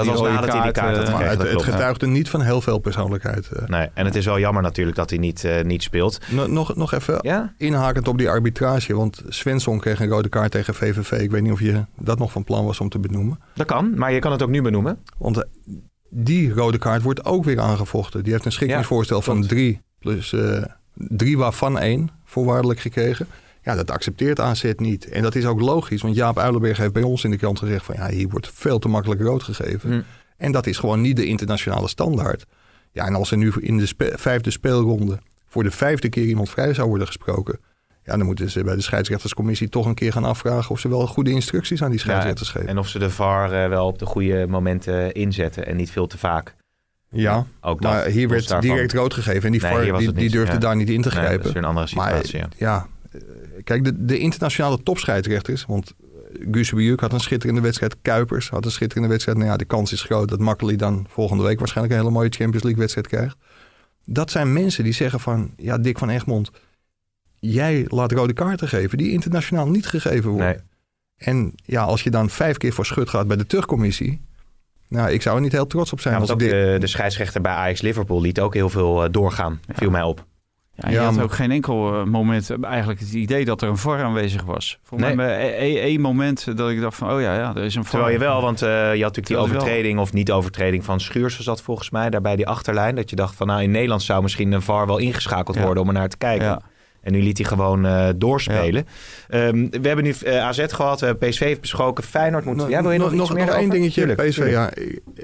die kaart had gekregen. Het getuigde niet van heel veel persoonlijkheid. Nee, en het is wel jammer natuurlijk dat hij niet speelt. Nog even inhakend op die arbitrage. Want Svensson kreeg een rode kaart tegen VVV. Ik weet niet of je dat nog van plan was om te benoemen. Dat kan, maar je kan het ook nu benoemen. Want... die rode kaart wordt ook weer aangevochten. Die heeft een schikkingsvoorstel van 3 waarvan 1 voorwaardelijk gekregen. Ja, dat accepteert AZ niet. En dat is ook logisch, want Jaap Uilenberg heeft bij ons in de krant gezegd van... ja, hier wordt veel te makkelijk rood gegeven. En dat is gewoon niet de internationale standaard. Ja, en als er nu in de vijfde speelronde voor de 5e keer iemand vrij zou worden gesproken... ja, dan moeten ze bij de scheidsrechterscommissie toch een keer gaan afvragen... of ze wel goede instructies aan die scheidsrechters geven. En of ze de VAR wel op de goede momenten inzetten en niet veel te vaak. Ja, ook maar dat, hier werd direct rood gegeven. En die VAR die durfde daar niet in te grijpen. Nee, dat is weer een andere situatie. Maar, kijk, de internationale topscheidsrechters... want Guus Bjuk had een schitterende wedstrijd. Kuipers had een schitterende wedstrijd. Nou ja, de kans is groot dat Makkely dan volgende week... waarschijnlijk een hele mooie Champions League wedstrijd krijgt. Dat zijn mensen die zeggen van... ja, Dick van Egmond... jij laat rode kaarten geven die internationaal niet gegeven worden. Nee. En ja, als je dan 5 keer voor schut gaat bij de TUG-commissie... nou, ik zou er niet heel trots op zijn. Ja, want als ook de scheidsrechter bij Ajax Liverpool liet ook heel veel doorgaan. Ja. Viel mij op. Ja, je had ook geen enkel moment eigenlijk het idee dat er een VAR aanwezig was. Voor mij één moment dat ik dacht van, er is een VAR. Terwijl je wel, want je had natuurlijk die overtreding of niet-overtreding van Schuurs was dat volgens mij. Daarbij die achterlijn, dat je dacht van, nou, in Nederland zou misschien een VAR wel ingeschakeld worden om er naar te kijken. Ja. En nu liet hij gewoon doorspelen. Ja. We hebben nu AZ gehad, we hebben PSV heeft besproken, Feyenoord moet... wil je nog meer één dingetje, tuurlijk, PSV. Ja,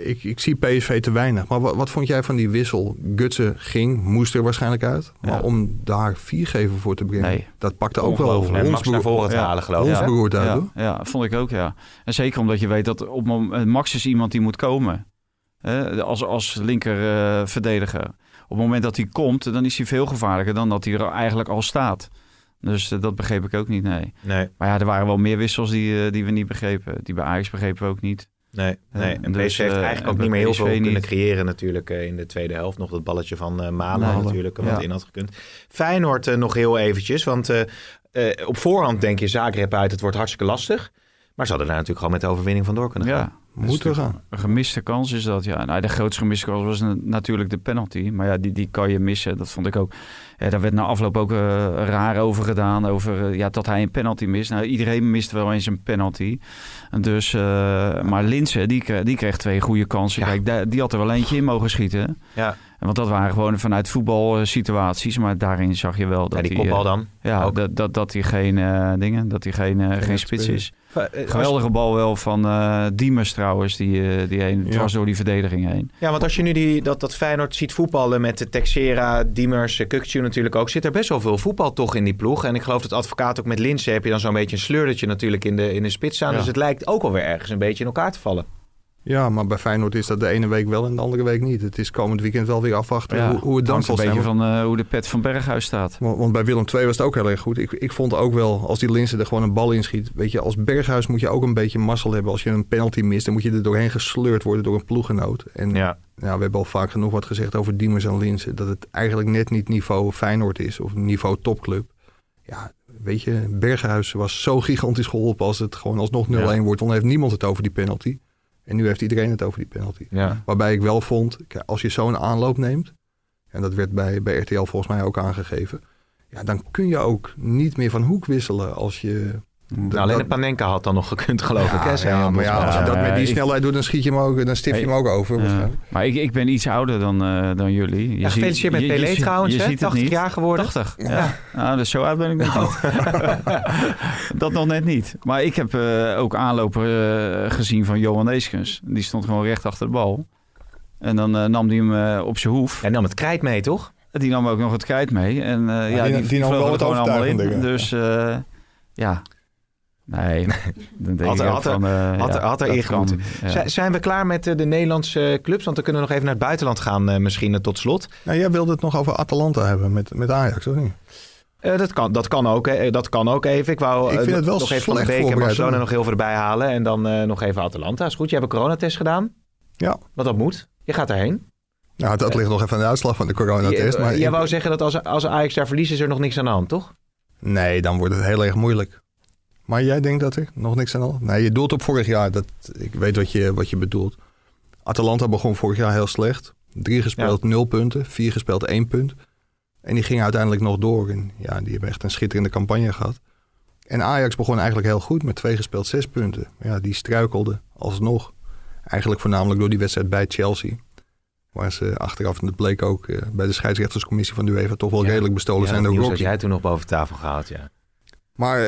ik zie PSV te weinig. Maar wat vond jij van die wissel? Gutsen ging, moest er waarschijnlijk uit. Maar om daar 4 geven voor te brengen, dat pakte ook wel over. En Max naar voren te halen, geloof ik. Ons beroerd uit, hoor. Ja, vond ik ook, En zeker omdat je weet dat Max is iemand die moet komen. Als linker verdediger. Op het moment dat hij komt, dan is hij veel gevaarlijker dan dat hij er eigenlijk al staat. Dus dat begreep ik ook niet, nee. Maar ja, er waren wel meer wissels die we niet begrepen. Die bij Ajax begrepen we ook niet. Nee. En PSV heeft eigenlijk ook niet meer heel veel kunnen creëren natuurlijk in de tweede helft. Nog dat balletje van Malen natuurlijk, wat in had gekund. Feyenoord nog heel eventjes, want op voorhand denk je Zagreb uit. Het wordt hartstikke lastig. Maar ze hadden daar natuurlijk gewoon met de overwinning vandoor kunnen gaan. Moeten we gaan. Een gemiste kans is dat, ja. Nou, de grootste gemiste kans was natuurlijk de penalty. Maar ja, die kan je missen. Dat vond ik ook. Daar werd na afloop ook raar over gedaan. Over dat hij een penalty mist. Nou, iedereen mist wel eens een penalty. Dus, maar Linssen, die kreeg twee goede kansen. Ja. Kijk, die had er wel eentje in mogen schieten. Ja. Want dat waren gewoon vanuit voetbalsituaties. Maar daarin zag je wel dat die kopbal dan. Ja, dat hij geen dingen. Dat hij geen spits is. Geweldige bal wel van Diemers trouwens, die heen dwars door die verdediging heen. Ja, want als je nu dat Feyenoord ziet voetballen met de Texera, Diemers, Kukcu natuurlijk ook, zit er best wel veel voetbal toch in die ploeg. En ik geloof dat Advocaat ook met Linssen heb je dan zo'n beetje een sleurdertje natuurlijk in de spits staan. Ja. Dus het lijkt ook alweer ergens een beetje in elkaar te vallen. Ja, maar bij Feyenoord is dat de ene week wel en de andere week niet. Het is komend weekend wel weer afwachten hoe het dan zal zijn. Een beetje van hoe de pet van Berghuis staat. Want bij Willem II was het ook heel erg goed. Ik vond ook wel, als die Linssen er gewoon een bal in schiet. Weet je, als Berghuis moet je ook een beetje mazzel hebben. Als je een penalty mist, dan moet je er doorheen gesleurd worden door een ploeggenoot. En we hebben al vaak genoeg wat gezegd over Diemers en Linssen. Dat het eigenlijk net niet niveau Feyenoord is of niveau topclub. Ja, weet je, Berghuis was zo gigantisch geholpen als het gewoon alsnog 0-1 wordt. Dan heeft niemand het over die penalty. En nu heeft iedereen het over die penalty. Ja. Waarbij ik wel vond, als je zo'n aanloop neemt... en dat werd bij RTL volgens mij ook aangegeven... ja, dan kun je ook niet meer van hoek wisselen als je... alleen de Panenka had dan nog gekund, geloof ik. Hè? Als je dat met die snelheid doet, dan schiet je hem ook, dan stift je hem ook over. Maar ik ben iets ouder dan jullie. Je gefeliciteerd met Pelé trouwens, hè? 80 jaar geworden. 80? Ja. Nou, dus zo oud ben ik nog niet. Dat nog net niet. Maar ik heb ook aanlopen gezien van Johan Neeskens. Die stond gewoon recht achter de bal. En dan nam hij hem op zijn hoef. Hij nam het krijt mee, toch? Die nam ook nog het krijt mee. En die nam wel het allemaal in. Dingen. Dus ja... Nee, dan denk had er ingemoeten. Ja. Zijn we klaar met de Nederlandse clubs? Want dan kunnen we nog even naar het buitenland gaan misschien tot slot. Nou, jij wilde het nog over Atalanta hebben met Ajax, of niet? Dat kan ook even. Ik vind het wel nog even van de beker Barcelona nog heel veel erbij halen. En dan nog even Atalanta. Is goed, je hebt een coronatest gedaan. Ja. Want dat moet. Je gaat daarheen. Nou, dat ligt nog even aan de uitslag van de coronatest. Maar jij wou zeggen dat als Ajax daar verliest, is er nog niks aan de hand, toch? Nee, dan wordt het heel erg moeilijk. Maar jij denkt dat er nog niks aan al? Nee, je doelt op vorig jaar. Ik weet wat je bedoelt. Atalanta begon vorig jaar heel slecht. 3 gespeeld, 0 punten. 4 gespeeld, 1 punt. En die ging uiteindelijk nog door. En ja, die hebben echt een schitterende campagne gehad. En Ajax begon eigenlijk heel goed met 2 gespeeld, 6 punten. Ja, die struikelde alsnog. Eigenlijk voornamelijk door die wedstrijd bij Chelsea. Waar ze achteraf, en dat bleek ook bij de scheidsrechterscommissie van de UEFA... toch wel redelijk bestolen zijn door Rocky. Ja, dat jij toen nog boven tafel gehaald, ja. Maar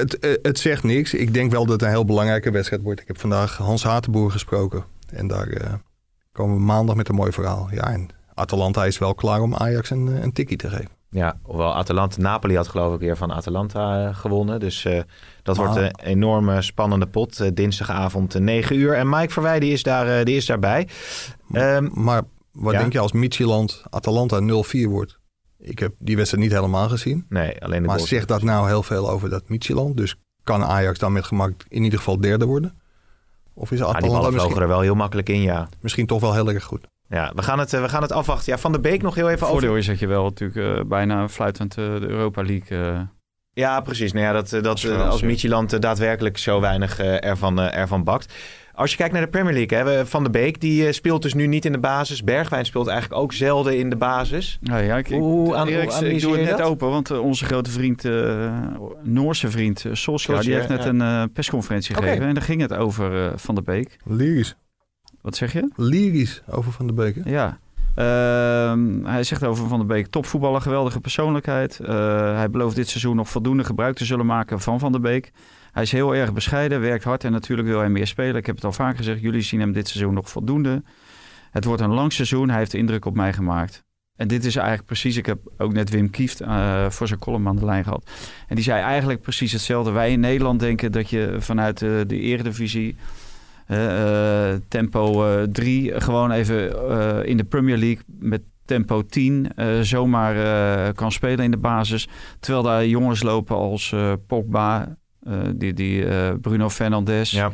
het zegt niks. Ik denk wel dat het een heel belangrijke wedstrijd wordt. Ik heb vandaag Hans Hatenboer gesproken. En daar komen we maandag met een mooi verhaal. Ja, en Atalanta is wel klaar om Ajax een tikkie te geven. Ja, hoewel Atalanta, Napoli had geloof ik weer van Atalanta gewonnen. Dus dat wordt een enorme spannende pot. Dinsdagavond 9 uur. En Mike Verweij die is daarbij. Maar wat denk je als Midtjylland Atalanta 0-4 wordt? Ik heb die wedstrijd niet helemaal gezien. Nee, alleen de maar zegt dat nou heel veel over dat Midtjylland? Dus kan Ajax dan met gemak in ieder geval derde worden? Of is Atalanta die ballen vlogen er wel heel makkelijk in, ja. Misschien toch wel heel erg goed. Ja, we gaan het afwachten. Ja, Van der Beek nog heel even over. Het voordeel is dat je wel natuurlijk bijna fluitend de Europa League... Ja, precies. Nou ja, als Midtjylland daadwerkelijk zo weinig ervan bakt. Als je kijkt naar de Premier League, hè, Van de Beek die speelt dus nu niet in de basis. Bergwijn speelt eigenlijk ook zelden in de basis. Nou ja, ik doe het net open, want onze grote vriend, Noorse vriend Solskjaer, die heeft net een persconferentie gegeven. En daar ging het over Van de Beek. Lyrisch. Wat zeg je? Lyrisch over Van de Beek, hè? Ja. Hij zegt over Van der Beek: topvoetballer, geweldige persoonlijkheid. Hij belooft dit seizoen nog voldoende gebruik te zullen maken van Van der Beek. Hij is heel erg bescheiden, werkt hard en natuurlijk wil hij meer spelen. Ik heb het al vaak gezegd, jullie zien hem dit seizoen nog voldoende. Het wordt een lang seizoen, hij heeft indruk op mij gemaakt. En dit is eigenlijk precies, ik heb ook net Wim Kieft voor zijn column aan de lijn gehad. En die zei eigenlijk precies hetzelfde. Wij in Nederland denken dat je vanuit de Eredivisie... tempo 3 gewoon even in de Premier League met tempo 10 zomaar kan spelen in de basis. Terwijl daar jongens lopen als Pogba, Bruno Fernandes. Ja.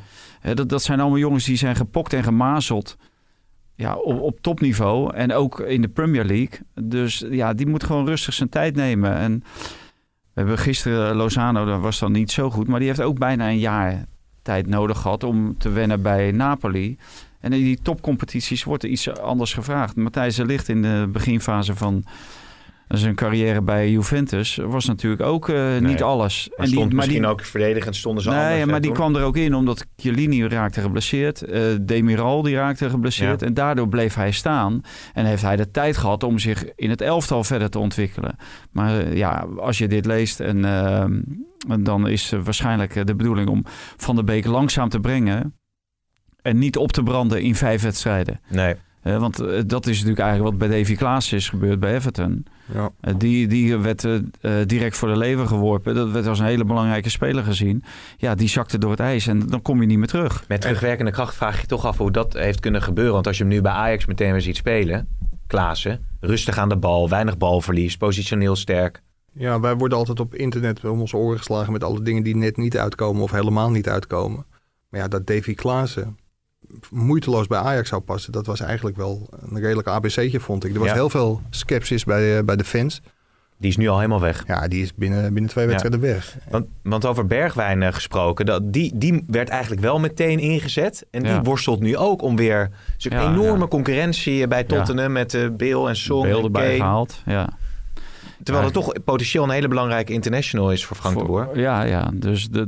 Dat zijn allemaal jongens die zijn gepokt en gemazeld op topniveau en ook in de Premier League. Dus ja, die moet gewoon rustig zijn tijd nemen. En we hebben gisteren Lozano, dat was dan niet zo goed, maar die heeft ook bijna een jaar tijd nodig gehad om te wennen bij Napoli. En in die topcompetities wordt er iets anders gevraagd. Matthijs de Ligt in de beginfase van zijn carrière bij Juventus was natuurlijk ook niet alles. Maar en die, ook verdedigend stonden ze anders. Nee, maar die kwam er ook in omdat Chiellini raakte geblesseerd. Demiral die raakte geblesseerd. Ja. En daardoor bleef hij staan. En heeft hij de tijd gehad om zich in het elftal verder te ontwikkelen. Maar ja, als je dit leest en dan is waarschijnlijk de bedoeling om Van der Beek langzaam te brengen. En niet op te branden in 5 wedstrijden. Nee. Want dat is natuurlijk eigenlijk wat bij Davy Klaassen is gebeurd bij Everton. Ja. Die werd direct voor de leeuwen geworpen. Dat werd als een hele belangrijke speler gezien. Ja, die zakte door het ijs en dan kom je niet meer terug. Met terugwerkende kracht vraag je toch af hoe dat heeft kunnen gebeuren. Want als je hem nu bij Ajax meteen weer ziet spelen, Klaassen, rustig aan de bal, weinig balverlies, positioneel sterk. Ja, wij worden altijd op internet om onze oren geslagen met alle dingen die net niet uitkomen of helemaal niet uitkomen. Maar ja, dat Davy Klaassen moeiteloos bij Ajax zou passen, dat was eigenlijk wel een redelijk ABC'tje, vond ik. Er was heel veel sceptisch bij de fans. Die is nu al helemaal weg. Ja, die is binnen 2 wedstrijden weg. Want over Bergwijn gesproken, die werd eigenlijk wel meteen ingezet. En die worstelt nu ook om weer een enorme concurrentie bij Tottenham met Bale en Son. Bale erbij gehaald, ja. Terwijl het toch potentieel een hele belangrijke international is voor Frank de Boer. Ja.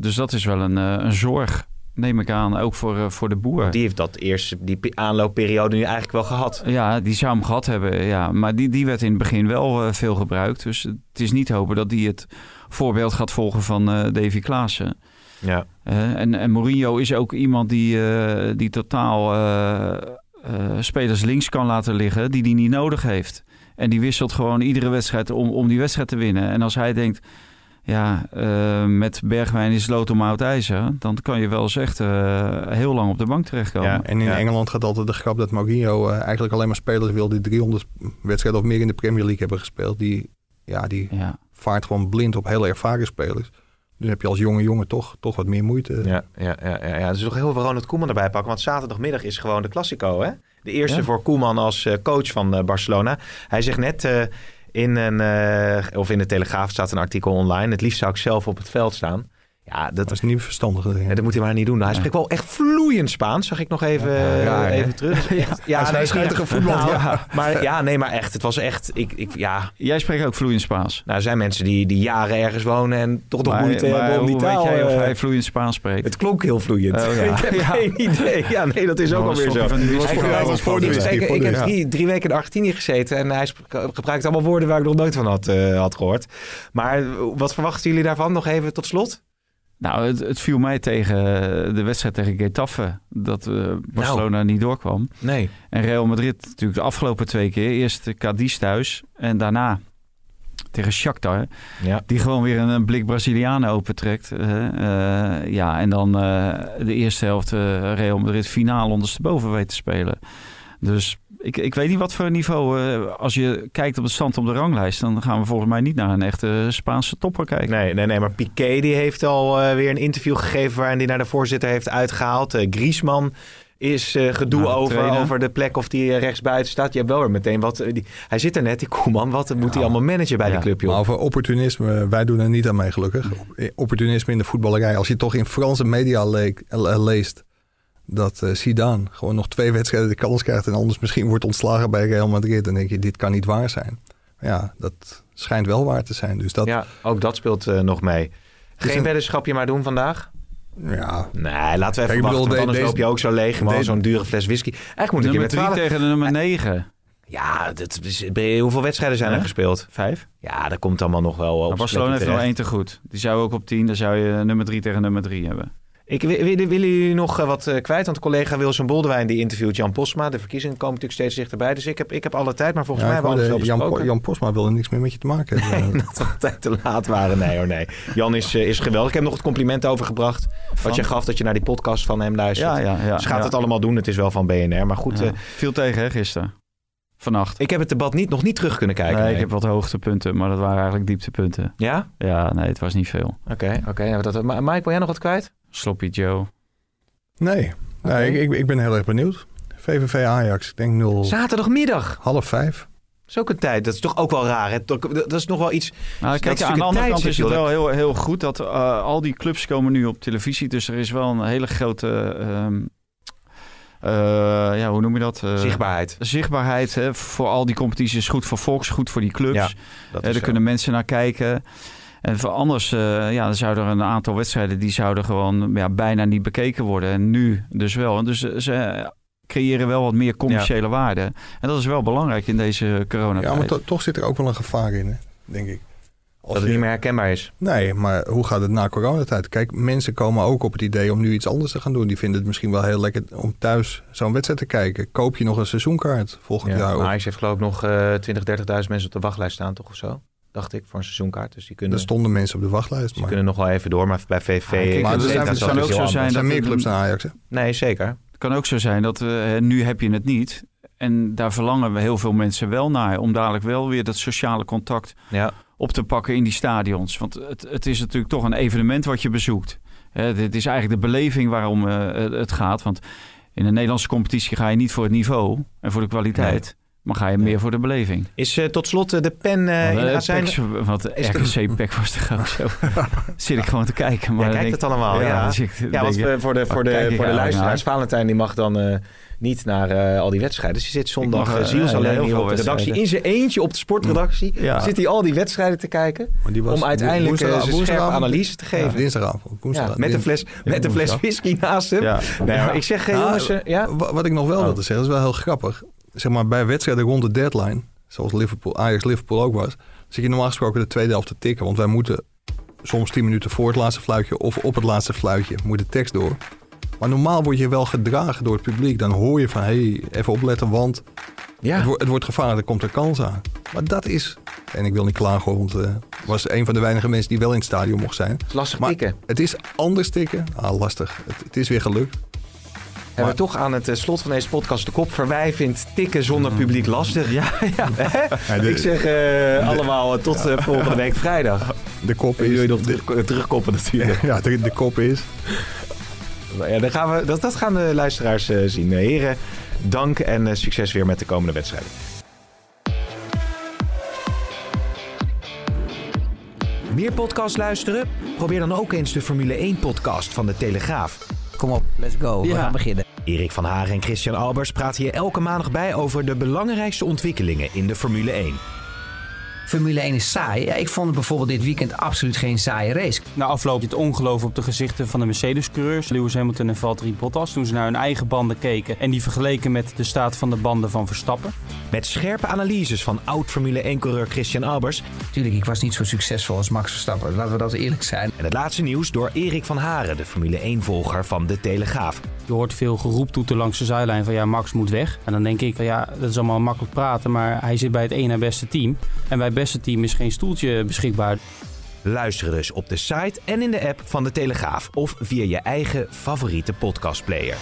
Dus dat is wel een zorg. Neem ik aan, ook voor de boer. Die heeft die aanloopperiode nu eigenlijk wel gehad. Ja, die zou hem gehad hebben. Ja. Maar die werd in het begin wel veel gebruikt. Dus het is niet hopen dat die het voorbeeld gaat volgen van Davy Klaassen. Ja. En Mourinho is ook iemand die totaal spelers links kan laten liggen die niet nodig heeft. En die wisselt gewoon iedere wedstrijd om die wedstrijd te winnen. En als hij denkt, met Bergwijn is lood om oud ijzer. Dan kan je wel eens echt heel lang op de bank terechtkomen. Ja, en in Engeland gaat altijd de grap dat Mourinho eigenlijk alleen maar spelers wil die 300 wedstrijden of meer in de Premier League hebben gespeeld. Die vaart gewoon blind op heel ervaren spelers. Dus heb je als jongen toch wat meer moeite. Ja. Dus nog heel veel Ronald Koeman erbij pakken. Want zaterdagmiddag is gewoon de Classico, hè? De eerste voor Koeman als coach van Barcelona. Hij zegt net, in de Telegraaf staat een artikel online. Het liefst zou ik zelf op het veld staan. Ja, dat is niet verstandig. Dat moet hij maar niet doen. Hij spreekt wel echt vloeiend Spaans, zag ik nog even terug. Hij schijnt er gevoetbald. Maar echt. Het was echt. Jij spreekt ook vloeiend Spaans. Nou, er zijn mensen die jaren ergens wonen en toch nog moeite hebben om die taal. Weet jij of hij vloeiend Spaans spreekt? Het klonk heel vloeiend. Ik heb geen idee. Ja, nee, dat is ook alweer zo. Ik heb 3 weken in Argentinië gezeten en hij gebruikt allemaal woorden waar ik nog nooit van had gehoord. Maar wat verwachten jullie daarvan? Nog even tot slot. Nou, het viel mij tegen de wedstrijd tegen Getafe dat Barcelona niet doorkwam. Nee. En Real Madrid natuurlijk de afgelopen 2 keer. Eerst Cadiz thuis en daarna tegen Shakhtar. Ja. Die gewoon weer een blik Brazilianen opentrekt. En dan de eerste helft Real Madrid finaal ondersteboven weet te spelen. Dus ik weet niet wat voor niveau. Als je kijkt op het stand op de ranglijst, dan gaan we volgens mij niet naar een echte Spaanse topper kijken. Nee, maar Piqué die heeft al weer een interview gegeven waarin hij naar de voorzitter heeft uitgehaald. Griezmann is gedoe over de plek of die rechtsbuiten staat. Je hebt wel weer meteen wat. Hij zit er net, die Koeman. Wat moet hij allemaal managen bij die club, joh? Maar over opportunisme, wij doen er niet aan mee, gelukkig. Opportunisme in de voetballerij. Als je toch in Franse media leest dat Zidane gewoon nog 2 wedstrijden de kans krijgt en anders misschien wordt ontslagen bij Real Madrid, dan denk je, dit kan niet waar zijn. Ja, dat schijnt wel waar te zijn. Dus dat, ja, ook dat speelt nog mee. Geen weddenschapje maar doen vandaag? Ja. Nee, laten we even wachten, want anders loop je ook zo leeg. Maar zo'n dure fles whisky. Eigenlijk moet ik nummer 3 tegen de nummer 9. Ja, hoeveel wedstrijden zijn er gespeeld? 5? Ja, dat komt allemaal nog wel op. Barcelona heeft nog 1 te goed. Die zou ook op 10, dan zou je nummer 3 tegen nummer 3 hebben. Willen jullie nog wat kwijt? Want collega Wilson Boldewijn die interviewt Jan Posma. De verkiezingen komen natuurlijk steeds dichterbij. Dus ik heb alle tijd, maar volgens mij hebben we alles wel besproken. Jan Posma wilde niks meer met je te maken hebben. Nee, dat we altijd te laat waren. Nee hoor, nee. Jan is geweldig. Ik heb nog het compliment overgebracht. Wat je gaf dat je naar die podcast van hem luistert. Ja. Dus gaat het allemaal doen. Het is wel van BNR. Maar goed. Viel tegen hè, gisteren. Vannacht. Ik heb het debat nog niet terug kunnen kijken. Nee, ik heb wat hoogtepunten, maar dat waren eigenlijk dieptepunten. Ja? Ja, nee, het was niet veel. Oké. Mike, wil jij nog wat kwijt? Sloppy Joe. Nee. Okay. Ik ben heel erg benieuwd. VVV Ajax, ik denk 0. Zaterdagmiddag. 16:30. Dat is ook een tijd. Dat is toch ook wel raar. Hè? Dat is nog wel iets... Nou, kijk, aan de andere kant is het wel heel, heel goed dat al die clubs komen nu op televisie. Dus er is wel een hele grote... ja, hoe noem je dat? Zichtbaarheid. Zichtbaarheid, hè, voor al die competities is goed voor Fox, goed voor die clubs. Ja, daar kunnen mensen naar kijken. En voor anders, ja, dan zouden er een aantal wedstrijden... die zouden gewoon ja, bijna niet bekeken worden. En nu dus wel. En dus ze creëren wel wat meer commerciële waarde. En dat is wel belangrijk in deze coronatijd. Ja, maar toch zit er ook wel een gevaar in, hè, denk ik. Dat het niet meer herkenbaar is. Nee, maar hoe gaat het na coronatijd? Kijk, mensen komen ook op het idee om nu iets anders te gaan doen. Die vinden het misschien wel heel lekker om thuis zo'n wedstrijd te kijken. Koop je nog een seizoenkaart volgend jaar? Maar Ajax heeft geloof ik nog 20.000, 30.000 mensen op de wachtlijst staan, toch of zo? Dacht ik, voor een seizoenkaart. Dus die kunnen... Er stonden mensen op de wachtlijst. Dus die kunnen nog wel even door, maar bij VV... Er zijn meer clubs dan Ajax, hè? Nee, zeker. Het kan ook zo zijn dat nu heb je het niet. En daar verlangen we heel veel mensen wel naar. Om dadelijk wel weer dat sociale contact... Ja. op te pakken in die stadions. Want het is natuurlijk toch een evenement wat je bezoekt. Dit is eigenlijk de beleving waarom het gaat. Want in de Nederlandse competitie ga je niet voor het niveau en voor de kwaliteit... Nee. Maar ga je meer voor de beleving. Is tot slot de pen in zijn... Want RKC-pack was toch ook zo. Zit ik gewoon te kijken. Maar ja, kijk het allemaal. Ja, want voor de luisteraars... Valentijn die mag dan niet naar al die wedstrijden. Dus je zit zondag zielsalleen hier op de redactie. In zijn eentje op de sportredactie. Ja. Zit hij al die wedstrijden te kijken. Om uiteindelijk een scherpe analyse te geven. Dinsdagavond. Met een fles whisky naast hem. Ik zeg, jongens... Wat ik nog wel wilde zeggen, dat is wel heel grappig... Zeg maar, bij wedstrijden rond de deadline, zoals Ajax-Liverpool ook was... zit je normaal gesproken de tweede helft te tikken. Want wij moeten soms 10 minuten voor het laatste fluitje... of op het laatste fluitje moet de tekst door. Maar normaal word je wel gedragen door het publiek. Dan hoor je van, hey, even opletten, want het wordt gevaarlijk. Er komt een kans aan. Maar dat is... En ik wil niet klagen, want was een van de weinige mensen... die wel in het stadion mocht zijn. Het is lastig maar tikken. Het is anders tikken. Ah, lastig. Het is weer gelukt. Maar... Hebben we toch aan het slot van deze podcast de kop. Verweij vindt tikken zonder publiek lastig. Ja. Ik zeg allemaal tot volgende week vrijdag. De kop is... Jullie nog terugkoppen natuurlijk. Ja, de kop is... Ja, dan gaan we, dat gaan de luisteraars zien. Heren, dank en succes weer met de komende wedstrijden. Meer podcast luisteren? Probeer dan ook eens de Formule 1-podcast van de Telegraaf. Kom op, let's go. We gaan beginnen. Erik van Hagen en Christian Albers praten hier elke maandag bij over de belangrijkste ontwikkelingen in de Formule 1. Formule 1 is saai. Ja, ik vond het bijvoorbeeld dit weekend absoluut geen saaie race. Na afloop het ongeloof op de gezichten van de Mercedes-coureurs. Lewis Hamilton en Valtteri Bottas toen ze naar hun eigen banden keken. En die vergeleken met de staat van de banden van Verstappen. Met scherpe analyses van oud-Formule 1-coureur Christian Albers. Tuurlijk, ik was niet zo succesvol als Max Verstappen. Laten we dat eerlijk zijn. En het laatste nieuws door Erik van Haren, de Formule 1-volger van De Telegraaf. Je hoort veel geroep toeten langs de zijlijn van ja, Max moet weg. En dan denk ik van ja, dat is allemaal makkelijk praten. Maar hij zit bij het ene beste team. En bij het beste team is geen stoeltje beschikbaar. Luister dus op de site en in de app van De Telegraaf. Of via je eigen favoriete podcastplayer.